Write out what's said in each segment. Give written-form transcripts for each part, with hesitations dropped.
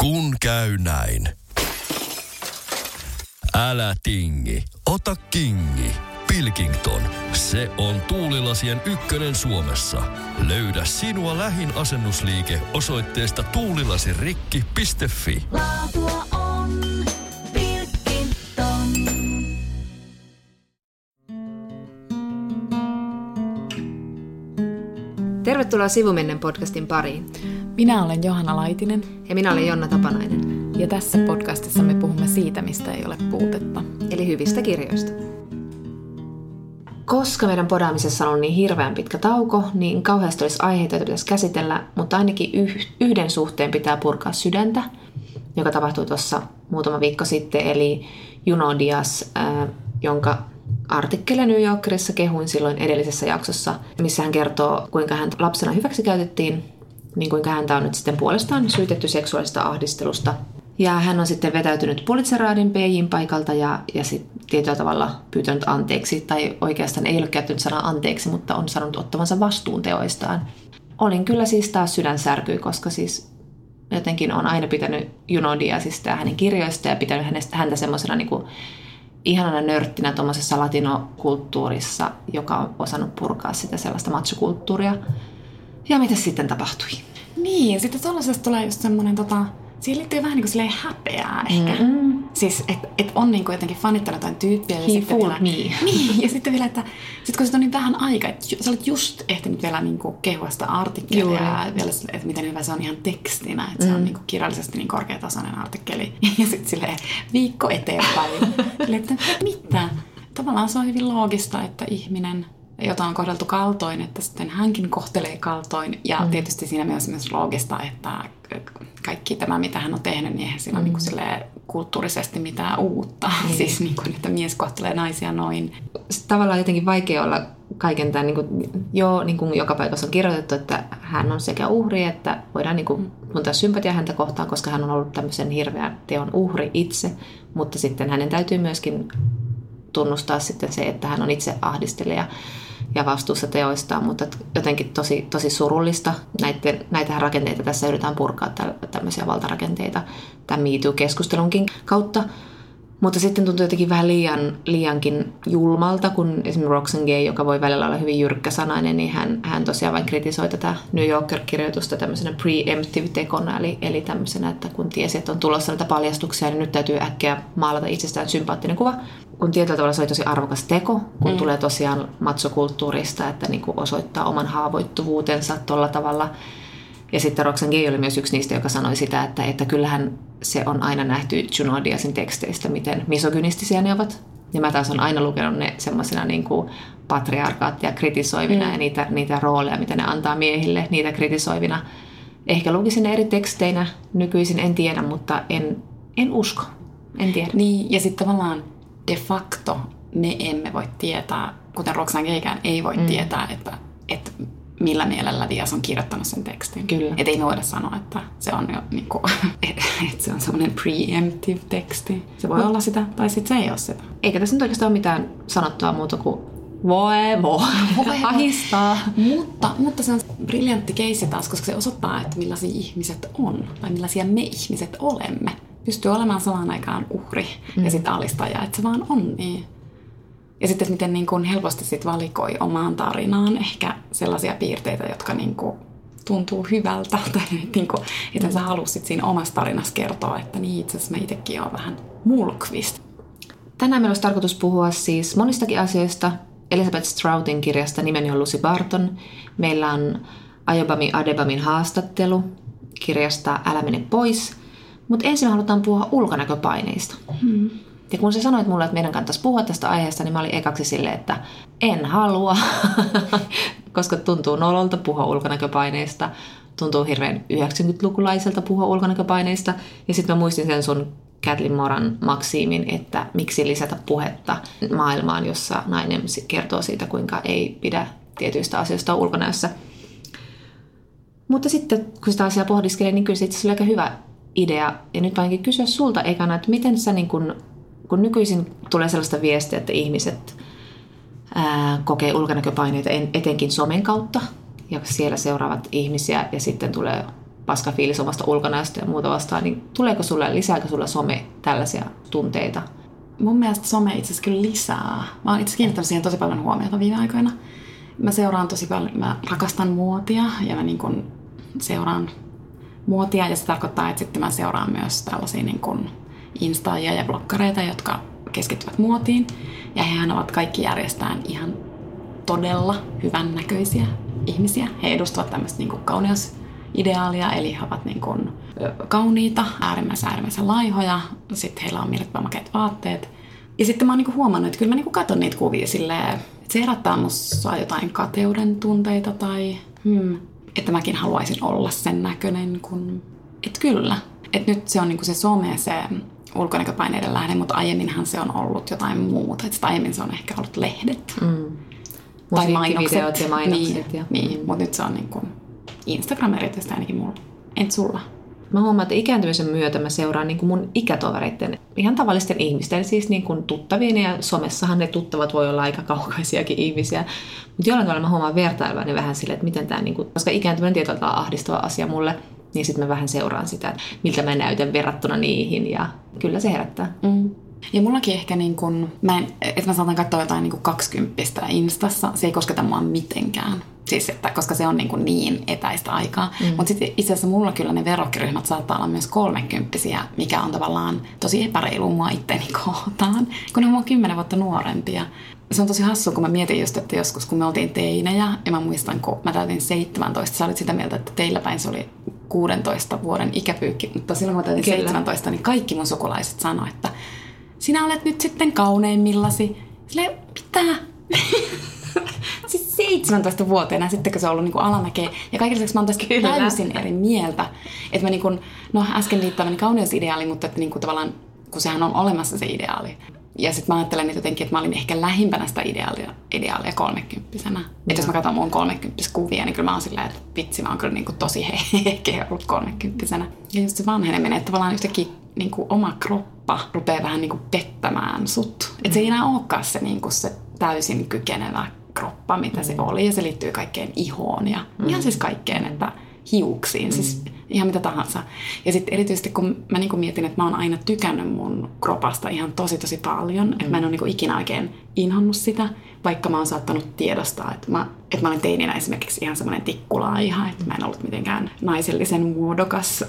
Kun käy näin. Älä tingi, ota kingi. Pilkington, se on tuulilasien ykkönen Suomessa. Löydä sinua lähin asennusliike osoitteesta tuulilasirikki.fi. Laatua on Pilkington. Tervetuloa Sivumennen podcastin pariin. Minä olen Johanna Laitinen. Ja minä olen Jonna Tapanainen. Ja tässä podcastissa me puhumme siitä, mistä ei ole puutetta. Eli hyvistä kirjoista. Koska meidän podaamisessa on niin hirveän pitkä tauko, niin kauheasti olisi aiheita, joita pitäisi käsitellä, mutta ainakin yhden suhteen pitää purkaa sydäntä, joka tapahtui tuossa muutama viikko sitten, eli Junot Díaz, jonka artikkeli New Yorkerissa kehuin silloin edellisessä jaksossa, missä hän kertoo, kuinka hän lapsena hyväksikäytettiin, niin kuinka häntä on nyt sitten puolestaan syytetty seksuaalista ahdistelusta. Ja hän on sitten vetäytynyt Pulitzerin PJ:n paikalta ja sitten tietyllä tavalla pyytänyt anteeksi, tai oikeastaan ei ole käyttänyt sanaa anteeksi, mutta on sanonut ottavansa vastuun teoistaan. Olin kyllä siis taas sydän särkyi, koska siis jotenkin on aina pitänyt Junot Díazista ja hänen kirjoista ja pitänyt häntä semmoisena niin kuin ihanana nörttinä tuommoisessa latinokulttuurissa, joka on osannut purkaa sitä sellaista machokulttuuria. Ja mitä sitten tapahtui? Niin, sitten tuollaisesta tulee just semmoinen siihen liittyy vähän niin kuin häpeää ehkä. Mm-mm. Siis, että et on niin kuin jotenkin fanittanut jotain tyyppiä. He fooled me. Niin, ja sitten vielä, että sit kun se on niin vähän aika, että sä olet just ehtinyt vielä niin kuin kehua sitä artikkelia, ja vielä, että miten hyvä se on ihan tekstinä, että se on niin kuin kirjallisesti niin korkeatasoinen artikkeli. Ja sitten silleen viikko eteenpäin. Silleen, että mitä? Tavallaan se on hyvin loogista, että ihminen, jota on kohdeltu kaltoin, että sitten hänkin kohtelee kaltoin. Ja tietysti siinä myös loogista, että kaikki tämä, mitä hän on tehnyt, niin eihän siinä ole niin kulttuurisesti mitään uutta. Niin. Siis niin kuin, että mies kohtelee naisia noin. Sitten tavallaan jotenkin vaikea olla kaiken tämän, niin kuin joka paikassa on kirjoitettu, että hän on sekä uhri, että voidaan niin kuin tuntea sympatiaa häntä kohtaan, koska hän on ollut tämmöisen hirveän teon uhri itse. Mutta sitten hänen täytyy myöskin tunnustaa sitten se, että hän on itse ahdistelija ja vastuussa teoistaan, mutta jotenkin tosi, tosi surullista. Näitä rakenteita tässä yritetään purkaa, tämmöisiä valtarakenteita tämän MeToo-keskustelunkin kautta. Mutta sitten tuntuu jotenkin vähän liiankin julmalta, kun esimerkiksi Roxane Gay, joka voi välillä olla hyvin jyrkkäsanainen, niin hän tosiaan vain kritisoi tätä New Yorker-kirjoitusta tämmöisenä preemptive-tekona, eli tämmöisenä, että kun tiesi, että on tulossa näitä paljastuksia, niin nyt täytyy äkkiä maalata itsestään sympaattinen kuva. Kun tietyllä tavalla se oli tosi arvokas teko, kun tulee tosiaan machokulttuurista, että niin kuin osoittaa oman haavoittuvuutensa tuolla tavalla. Ja sitten Roxane Gay oli myös yksi niistä, joka sanoi sitä, että kyllähän se on aina nähty Junot Díazin teksteistä, miten misogynistisiä ne ovat. Ja mä taas on aina lukenut ne semmoisena niin kuin patriarkaattia kritisoivina ja niitä rooleja, mitä ne antaa miehille, niitä kritisoivina. Ehkä lukisin ne eri teksteinä nykyisin, en tiedä, mutta en usko, en tiedä. Niin, ja sitten tavallaan de facto me emme voi tietää, kuten Roxane Gaykään ei voi tietää, että millä mielellä Díaz on kirjoittanut sen tekstin. Kyllä. Et ei me voida sanoa, että se on jo niinku, että se on semmoinen preemptive teksti. Se voi olla sitä, tai sitten se ei ole sitä. Eikä tässä nyt oikeastaan ole mitään sanottua muuta kuin voi ahistaa. Mutta se on briljantti keissi taas, koska se osoittaa, että millaisia ihmiset on, tai millaisia me ihmiset olemme. Pystyy olemaan samaan aikaan uhri ja sitten alistaja, että se vaan on niin. Ja sitten miten niin kuin helposti sit valikoi omaan tarinaan ehkä sellaisia piirteitä, jotka niin kuin tuntuu hyvältä. Tai niin kuin, että sä halusit siinä omassa tarinassa kertoa, että niin itse asiassa mä itsekin olen vähän mulkvist. Tänään meillä olisi tarkoitus puhua siis monistakin asioista. Elizabeth Stroutin kirjasta Nimeni on Lucy Barton. Meillä on Ayobami Adebamin haastattelu kirjasta Älä mene pois. Mutta ensin halutaan puhua ulkonäköpaineista. Ja kun sä sanoit mulle, että meidän kannattaisi puhua tästä aiheesta, niin mä olin ekaksi silleen, että en halua, koska tuntuu nololta puhua ulkonäköpaineista, tuntuu hirveän 90-lukulaiselta puhua ulkonäköpaineista. Ja sitten mä muistin sen sun Caitlin Moran maksiimin, että miksi lisätä puhetta maailmaan, jossa nainen kertoo siitä, kuinka ei pidä tietyistä asioista ulkonäössä. Mutta sitten, kun sitä asiaa pohdiskelee, niin kyllä se itse asiassa oli aika hyvä idea. Ja nyt vainkin kysyä sulta ekana, että miten sä niin kun nykyisin tulee sellaista viestiä, että ihmiset kokee ulkonäköpaineita etenkin somen kautta ja siellä seuraavat ihmisiä ja sitten tulee paska fiilis omasta ulkonäöstä ja muuta vastaan, niin tuleeko sulle, lisääkö sulla some tällaisia tunteita? Mun mielestä some itse asiassa kyllä lisää. Mä oon itse kiinnittänyt siihen tosi paljon huomiota viime aikoina. Mä seuraan tosi paljon, mä rakastan muotia ja mä niin kun seuraan muotia ja se tarkoittaa, että sitten mä seuraan myös tällaisia niin kun instaajia ja blokkareita, jotka keskittyvät muotiin. Ja hehän ovat kaikki järjestään ihan todella hyvän näköisiä ihmisiä. He edustavat tämmöistä niin kun kauneusideaalia, eli he ovat niin kun kauniita, äärimmäisen laihoja. Sitten heillä on mielettömän makeat vaatteet. Ja sitten mä oon niin kun huomannut, että kyllä mä niin kun katson niitä kuvia silleen, se herättää musta jotain kateuden tunteita tai että mäkin haluaisin olla sen näköinen, kun... Että kyllä. Että nyt se on niinku se some, se ulkonäköpaineiden lähde, mutta aiemminhan se on ollut jotain muuta. Että aiemmin se on ehkä ollut lehdet. Tai mainokset. Ja mainokset. Niin. Mutta nyt se on niinku Instagram erityisesti ainakin mulla. Entä sulla? Mä huomaan, että ikääntymisen myötä mä seuraan niin kuin mun ikätovereiden, ihan tavallisten ihmisten, siis niin kuin tuttavien, ja somessahan ne tuttavat voi olla aika kaukaisiakin ihmisiä. Mutta jollain tavalla mä huomaan vertailuani vähän silleen, että miten tämä, niin kuin, koska ikääntyminen tietyllä tavalla ahdistava asia mulle, niin sitten mä vähän seuraan sitä, että miltä mä näytän verrattuna niihin, ja kyllä se herättää. Ja mullakin ehkä niin kuin, että mä saatan katsoa jotain niin kuin 20 instassa, se ei kosketa mua mitenkään. Siis, että koska se on niin etäistä aikaa. Mutta sitten itse asiassa mulla kyllä ne verrokkiryhmät saattaa olla myös 30-vuotiaita, mikä on tavallaan tosi epäreilu mua itteni kohtaan, kun ne on 10 vuotta nuorempia. Se on tosi hassua, kun mä mietin just, että joskus kun me oltiin teinejä, ja mä muistan, kun mä täytin 17, sä olit sitä mieltä, että teillä päin se oli 16 vuoden ikäpyykki, mutta silloin kun mä täytin 17, niin kaikki mun sukulaiset sanoi, että sinä olet nyt sitten kauneimmillasi. Silleen, mitä? Siis 17-vuotiaana sitten, kun se on ollut niin alamäkeä. Ja kaiken lisäksi mä oon tästä täysin eri mieltä. Että mä niin kuin, no äsken liittäväni kauneusideaali, mutta että niin kuin tavallaan, kun sehän on olemassa se ideaali. Ja sit mä ajattelen nyt jotenkin, että mä olin ehkä lähimpänä sitä ideaalia 30-vuotiaana. Että jos mä katson mun 30-vuotiskuvia, niin kyllä mä oon silleen, että vitsi, mä oon kyllä niin kuin tosi heikeä ollut 30-vuotiaana. Ja just se vanheneminen, että tavallaan yhtäkkiä niin kuin oma kroppa rupeaa vähän niin kuin pettämään sut. Että se ei enää olekaan se, niin kuin se täysin kykenevä kroppa, mitä se oli, ja se liittyy kaikkeen ihoon ja ihan siis kaikkeen, että hiuksiin, siis ihan mitä tahansa. Ja sitten erityisesti kun mä niinku mietin, että mä oon aina tykännyt mun kropasta ihan tosi paljon, että mä en ole niinku ikinä oikein inhonnut sitä, vaikka mä oon saattanut tiedostaa, että mä olen teininä esimerkiksi ihan semmoinen tikkulaiha, että mä en ollut mitenkään naisellisen muodokas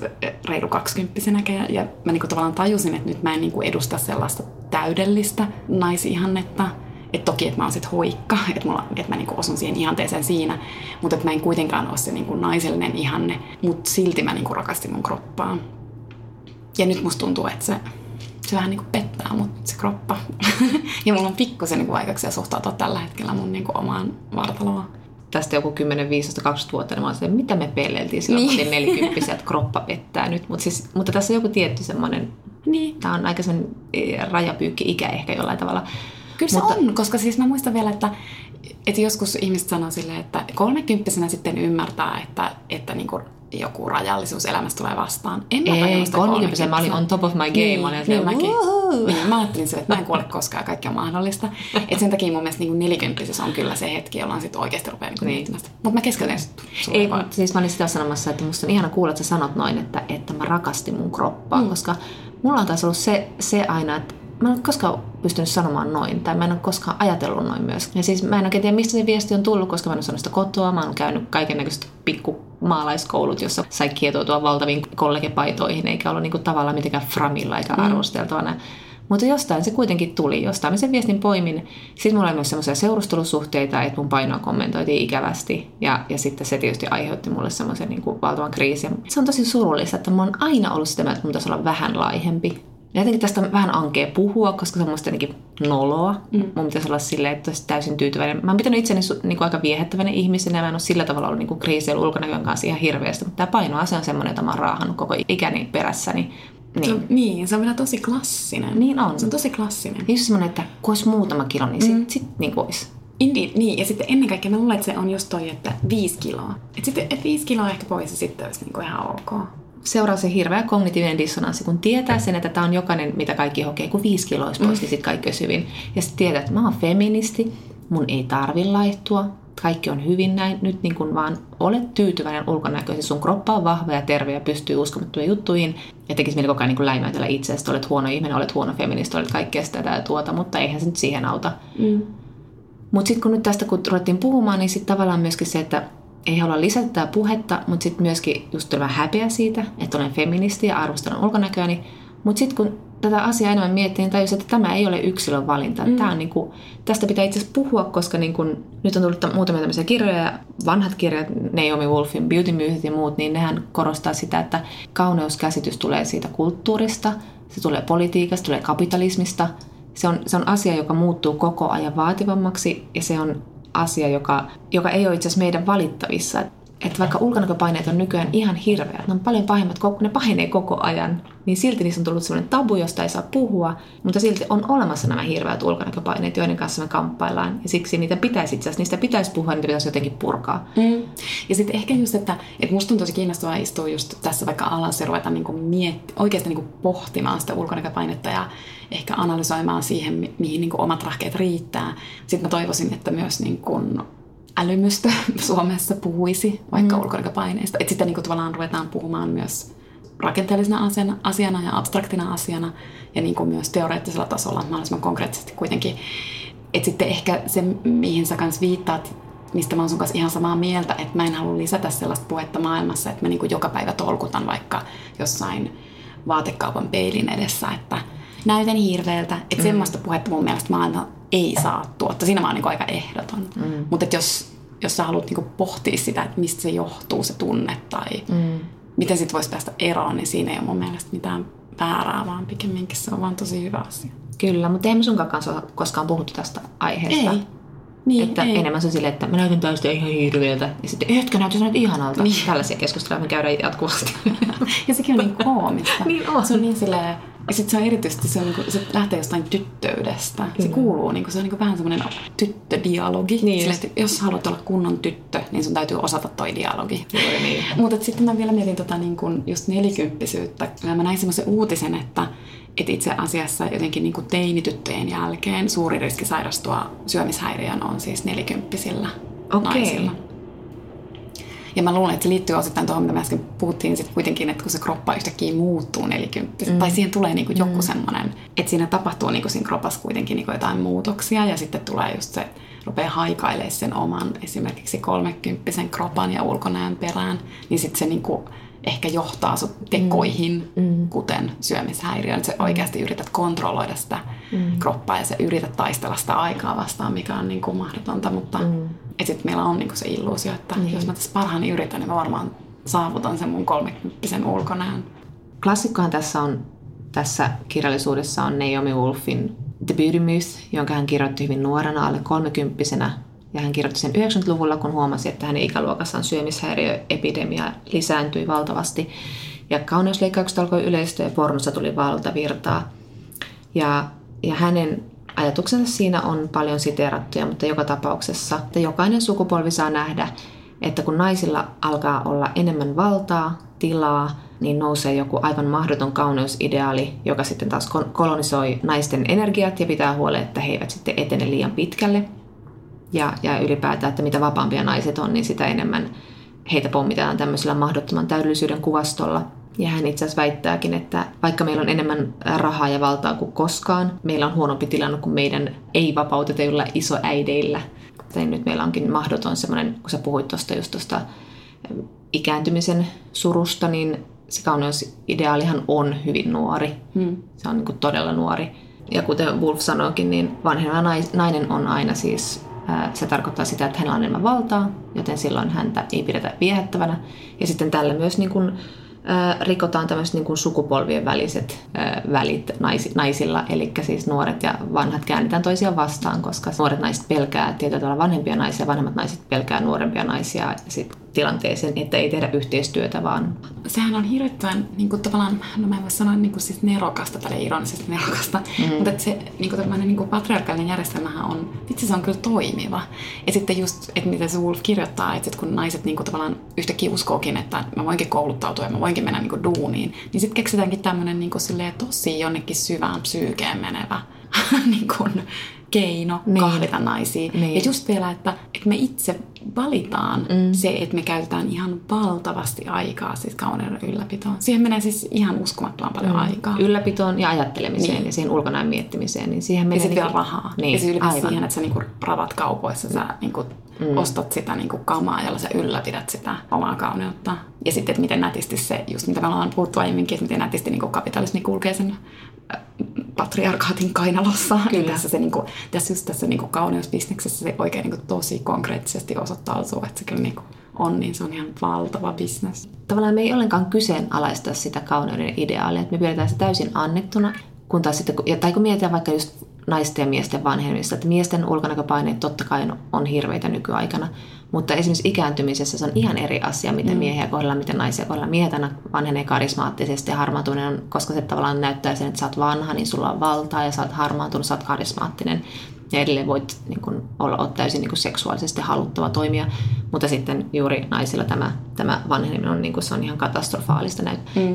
reilu 20-vuotiaana, ja mä niinku tavallaan tajusin, että nyt mä en niinku edusta sellaista täydellistä naisihannetta. Että toki, että mä oon sit hoikka, että mä niinku osun siihen ihanteeseen siinä, mutta että mä en kuitenkaan ole se niinku naisellinen ihanne, mutta silti mä niinku rakastin mun kroppaa. Ja nyt musta tuntuu, että se vähän niinku pettää mut se kroppa. Ja mulla on pikkusen niinku vaikeuksia suhtautua tällä hetkellä mun niinku omaan vartaloon. Tästä joku 10, 15, 20 vuotta, niin mä oon silleen, mitä me pelleiltiin silloin, kun 40, että kroppa pettää nyt. Mutta tässä on joku tietty semmoinen, tää on aika sen rajapyykki-ikä ehkä jollain tavalla. Kyllä se on, koska siis mä muistan vielä, että joskus ihmiset sanoo silleen, että 30-vuotiaana sitten ymmärtää, että niin kuin joku rajallisuus elämässä tulee vastaan. En mä tajua sitä 30-vuotiaana. Mä olin on top of my game. Mä ajattelin sille, että mä en kuole koskaan, kaikki on mahdollista. Et sen takia mun mielestä niin 40-vuotiaana on kyllä se hetki, jolloin sit oikeasti rupeaa miettimään sitä. Mutta mä keskeytin sulle. Ei, mutta siis mä olin sitä sanomassa, että musta on ihana kuulla, että sä sanot noin, että mä rakastin mun kroppaa, koska mulla on taas ollut se aina, että mä en ole koskaan pystynyt sanomaan noin, tai mä en ole koskaan ajatellut noin myös. Ja siis mä en oikein tiedä, mistä se viesti on tullut, koska mä en ole sanonut sitä kotoa. Mä oon käynyt kaikennäköiset pikkumaalaiskoulut, jossa sai kietoutua valtaviin kollegepaitoihin, eikä ollut niinku tavallaan mitenkään framilla eikä arvosteltavana. Mutta jostain se kuitenkin tuli, jostain mä sen viestin poimin. Siis mulla oli myös semmoisia seurustelusuhteita, että mun painoa kommentoitiin ikävästi. Ja sitten se tietysti aiheutti mulle semmoisen niinku valtavan kriisin. Se on tosi surullista, että mä oon aina ollut sitä, että mun pitäisi olla vähän laihempi. Ja jotenkin tästä on vähän ankea puhua, koska se on musta jotenkin noloa. Mun pitäisi olla silleen, että olisi täysin tyytyväinen. Mä oon pitänyt itseni niin kuin aika viehättävänä ihmisenä, ja mä en ole sillä tavalla ollut niin kriiseillä ulkonäköön kanssa ihan hirveästi. Mutta tämä painoasia on semmoinen, jota mä oon raahannut koko ikäni perässäni. Niin, se on vielä tosi klassinen. Niin on. Se on tosi klassinen. Just semmoinen, että kun olisi muutama kilo, niin sit niin kuin olisi. Niin, ja sitten ennen kaikkea mä luulen, että se on just toi, että 5 kiloa. Että 5 kiloa ehkä pois, ja sitten olisi niin kuin ihan ok. Seuraa se hirveä kognitiivinen dissonanssi, kun tietää sen, että tämä on jokainen, mitä kaikki hokee, kun 5 kiloa olisi pois, niin sitten kaikki olisi hyvin. Ja sitten tietää, että mä oon feministi, mun ei tarvi laihtua, kaikki on hyvin näin, nyt niin kuin vaan olet tyytyväinen ulkonäköisesti, sun kroppa on vahva ja terve ja pystyy uskomattomiin juttuihin, ja tekisi mieli koko ajan niin läimäytellä itseäsi, olet huono ihminen, olet huono feministi, olet kaikkea sitä ja tuota, mutta eihän se nyt siihen auta. Mm. Mutta sitten kun nyt tästä kun ruvettiin puhumaan, niin sitten tavallaan myöskin se, että ei halua lisätä tätä puhetta, mutta sitten myöskin just vähän häpeä siitä, että olen feministi ja arvostan ulkonäköäni, mutta sitten kun tätä asiaa enemmän miettii, niin tajusin, että tämä ei ole yksilön valinta. Tämä on niin kuin, tästä pitää itse asiassa puhua, koska niin kuin, nyt on tullut muutamia tämmöisiä kirjoja, vanhat kirjat, Naomi Wolfin Beauty Myth ja muut, niin nehän korostaa sitä, että kauneuskäsitys tulee siitä kulttuurista, se tulee politiikasta, tulee kapitalismista. Se on asia, joka muuttuu koko ajan vaativammaksi ja se on asia, joka ei ole itse asiassa meidän valittavissa. Että vaikka ulkonäköpaineet on nykyään ihan hirveät, ne on paljon pahimmat, ne pahenee koko ajan, niin silti niissä on tullut sellainen tabu, josta ei saa puhua, mutta silti on olemassa nämä hirveät ulkonäköpaineet, joiden kanssa me kamppaillaan, ja siksi niistä pitäisi puhua, niitä pitäisi jotenkin purkaa. Mm. Ja sitten ehkä just, että musta on tosi kiinnostavaa istua just tässä vaikka alas ja ruveta niinku oikeasti niinku pohtimaan sitä ulkonäköpainetta ja ehkä analysoimaan siihen, mihin niinku omat rahkeet riittää. Sitten mä toivoisin, että myös niinku älymystö Suomessa puhuisi vaikka ulkonäköpaineista. Että sitten niin tavallaan ruvetaan puhumaan myös rakenteellisena asiana ja abstraktina asiana ja niin myös teoreettisella tasolla mahdollisimman konkreettisesti kuitenkin. Että sitten ehkä se, mihin sä kanssa viittaat, mistä mä oon sun kanssa ihan samaa mieltä, että mä en halua lisätä sellaista puhetta maailmassa, että mä niin joka päivä tolkutan vaikka jossain vaatekaupan peilin edessä, että näytän hirveältä. Että semmoista puhetta mun mielestä maailma ei saa tuottaa. Siinä mä oon niinku aika ehdoton. Mm. Mutta jos sä haluat niinku pohtia sitä, että mistä se johtuu se tunne tai miten sit voisi päästä eroon, niin siinä ei ole mun mielestä mitään väärää, vaan pikemminkin se on vaan tosi hyvä asia. Kyllä, mutta eihän me sunkaan kanssa koskaan puhuttu tästä aiheesta. Ei. Niin, että ei. Enemmän se silleen, että mä näytän täysin ihan hirveeltä. Ja sitten, etkö näytä nyt ihanalta? Niin. Tällaisia keskusteluja me käydään jatkuvasti. Ja sekin on niin koomista. Niin on. Se on niin silleen. Ja sitten se on erityisesti, se lähtee jostain tyttöydestä. Kyllä. Se kuuluu, niin kuin, se on niin vähän semmoinen tyttödialogi. Niin. Sillä, että jos haluat olla kunnon tyttö, niin sun täytyy osata toi dialogi. Niin. Mutta sitten mä vielä mietin niin kuin just nelikymppisyyttä. Mä näin semmoisen uutisen, että itse asiassa jotenkin niin kuin teinityttöjen jälkeen suuri riski sairastua syömishäiriön on siis 40-vuotiailla naisilla. Ja mä luulen, että se liittyy osittain tuohon, mitä me äsken puhuttiin sit kuitenkin, että kun se kroppa yhtäkkiä muuttuu 40, tai siihen tulee niinku joku semmoinen, että siinä tapahtuu niinku siinä kroppassa kuitenkin niinku jotain muutoksia, ja sitten tulee just se, rupeaa haikailemaan sen oman esimerkiksi 30 kropan ja ulkonäön perään, niin sitten se niinku ehkä johtaa sut tekoihin, kuten syömishäiriöön. Sä oikeasti yrität kontrolloida sitä kroppaa ja sä yrität taistella sitä aikaa vastaan, mikä on niinku mahdotonta, mutta et sit meillä on niinku se illuusio, että jos mä tässä parhaani yritän, niin mä varmaan saavutan sen mun 30 ulkonäön. Klassikkohan tässä kirjallisuudessa on Naomi Wolfin The Beauty Myth, jonka hän kirjoitti hyvin nuorena, alle 30-vuotiaana. Ja hän kirjoitti sen 90-luvulla, kun huomasi, että hänen ikäluokassaan syömishäiriöepidemia lisääntyi valtavasti. Ja kauneusleikkaukset alkoi yleistyä ja pornossa tuli valtavirtaa. Ja hänen ajatuksensa siinä on paljon siteerattuja, mutta joka tapauksessa, että jokainen sukupolvi saa nähdä, että kun naisilla alkaa olla enemmän valtaa, tilaa, niin nousee joku aivan mahdoton kauneusideaali, joka sitten taas kolonisoi naisten energiat ja pitää huolen, että he eivät sitten etene liian pitkälle. Ja ylipäätään, että mitä vapaampia naiset on, niin sitä enemmän heitä pommitetaan tämmöisellä mahdottoman täydellisyyden kuvastolla. Ja hän itse asiassa väittääkin, että vaikka meillä on enemmän rahaa ja valtaa kuin koskaan, meillä on huonompi tilanne kuin meidän ei-vapautetuilla isoäideillä. Tai nyt meillä onkin mahdoton semmoinen, kun sä puhuit tuosta ikääntymisen surusta, niin se kauneusideaalihan on hyvin nuori. Se on niin kuin todella nuori. Ja kuten Wolf sanoikin, niin vanhemman nainen on aina siis. Se tarkoittaa sitä, että hänellä on enemmän valtaa, joten silloin häntä ei pidetä viehättävänä. Ja sitten tällä myös niin kuin, rikotaan tämmöiset niin kuin sukupolvien väliset välit naisilla, eli siis nuoret ja vanhat käännetään toisiaan vastaan, koska nuoret naiset pelkää tietyllä tavalla vanhempia naisia, vanhemmat naiset pelkää nuorempia naisia sit tilanteeseen, että ei tehdä yhteistyötä vaan. Sehän on hirveän, niin kuin tavallaan, no mä en voi sanoa niin kuin siis nerokasta, tälle ironisesti nerokasta, mutta että se niin kuin tämmöinen niin kuin patriarkaalinen järjestelmähän on, itse se on kyllä toimiva. Ja sitten just, että mitä se Wolf kirjoittaa, että kun naiset niin kuin tavallaan yhtäkkiä uskookin, että mä voinkin kouluttautua ja mä voinkin mennä niin kuin duuniin, niin sitten keksitäänkin tämmöinen niin kuin silleen tosi jonnekin syvään psyykeen menevä niin kuin keino kahlita naisia. Niin. Ja just vielä, että me itse valitaan se, että me käytetään ihan valtavasti aikaa siis kauneuden ylläpitoon. Siihen menee siis ihan uskomattoman paljon aikaa. Ylläpitoon ja ajattelemiseen ja siihen ulkonäön miettimiseen. Niin siihen menee ja sitten vielä rahaa. Niin. Ja sitten siihen, että sä niinku ravat kaupoissa, sä niinku ostat sitä niinku kamaa, jolla sä ylläpidät sitä omaa kauneutta. Ja sitten, että miten nätisti se, just mitä me ollaan puhuttu aiemminkin, että miten nätisti niinku kapitalismi kulkee sen patriarkaatin kainalossa. Niin tässä se niinku, tässä just tässä niinku kauneusbisneksessä se oikein niinku tosi konkreettisesti osoittautuu, että se kyllä niinku on, niin se on ihan valtava bisnes. Tavallaan me ei ollenkaan kyseenalaista sitä kauneuden ideaalia, että me pidetään se täysin annettuna, kun taas sitten, tai kun mietitään vaikka just naisten ja miesten vanhemmista, että miesten ulkonäköpaineet totta kai on hirveitä nykyaikana, mutta esimerkiksi ikääntymisessä se on ihan eri asia, miten miehiä kohdellaan, miten naisia kohdellaan. Miehet aina vanhenee karismaattisesti ja harmaantuminen on, koska se tavallaan näyttää sen, että sä oot vanha, niin sulla on valtaa ja sä oot harmaantunut, sä oot karismaattinen. Ja edelleen voit niin kun, olla täysin niin kun, seksuaalisesti haluttava toimija, mutta sitten juuri naisilla tämä vanheneminen on, niin kun, se on ihan katastrofaalista.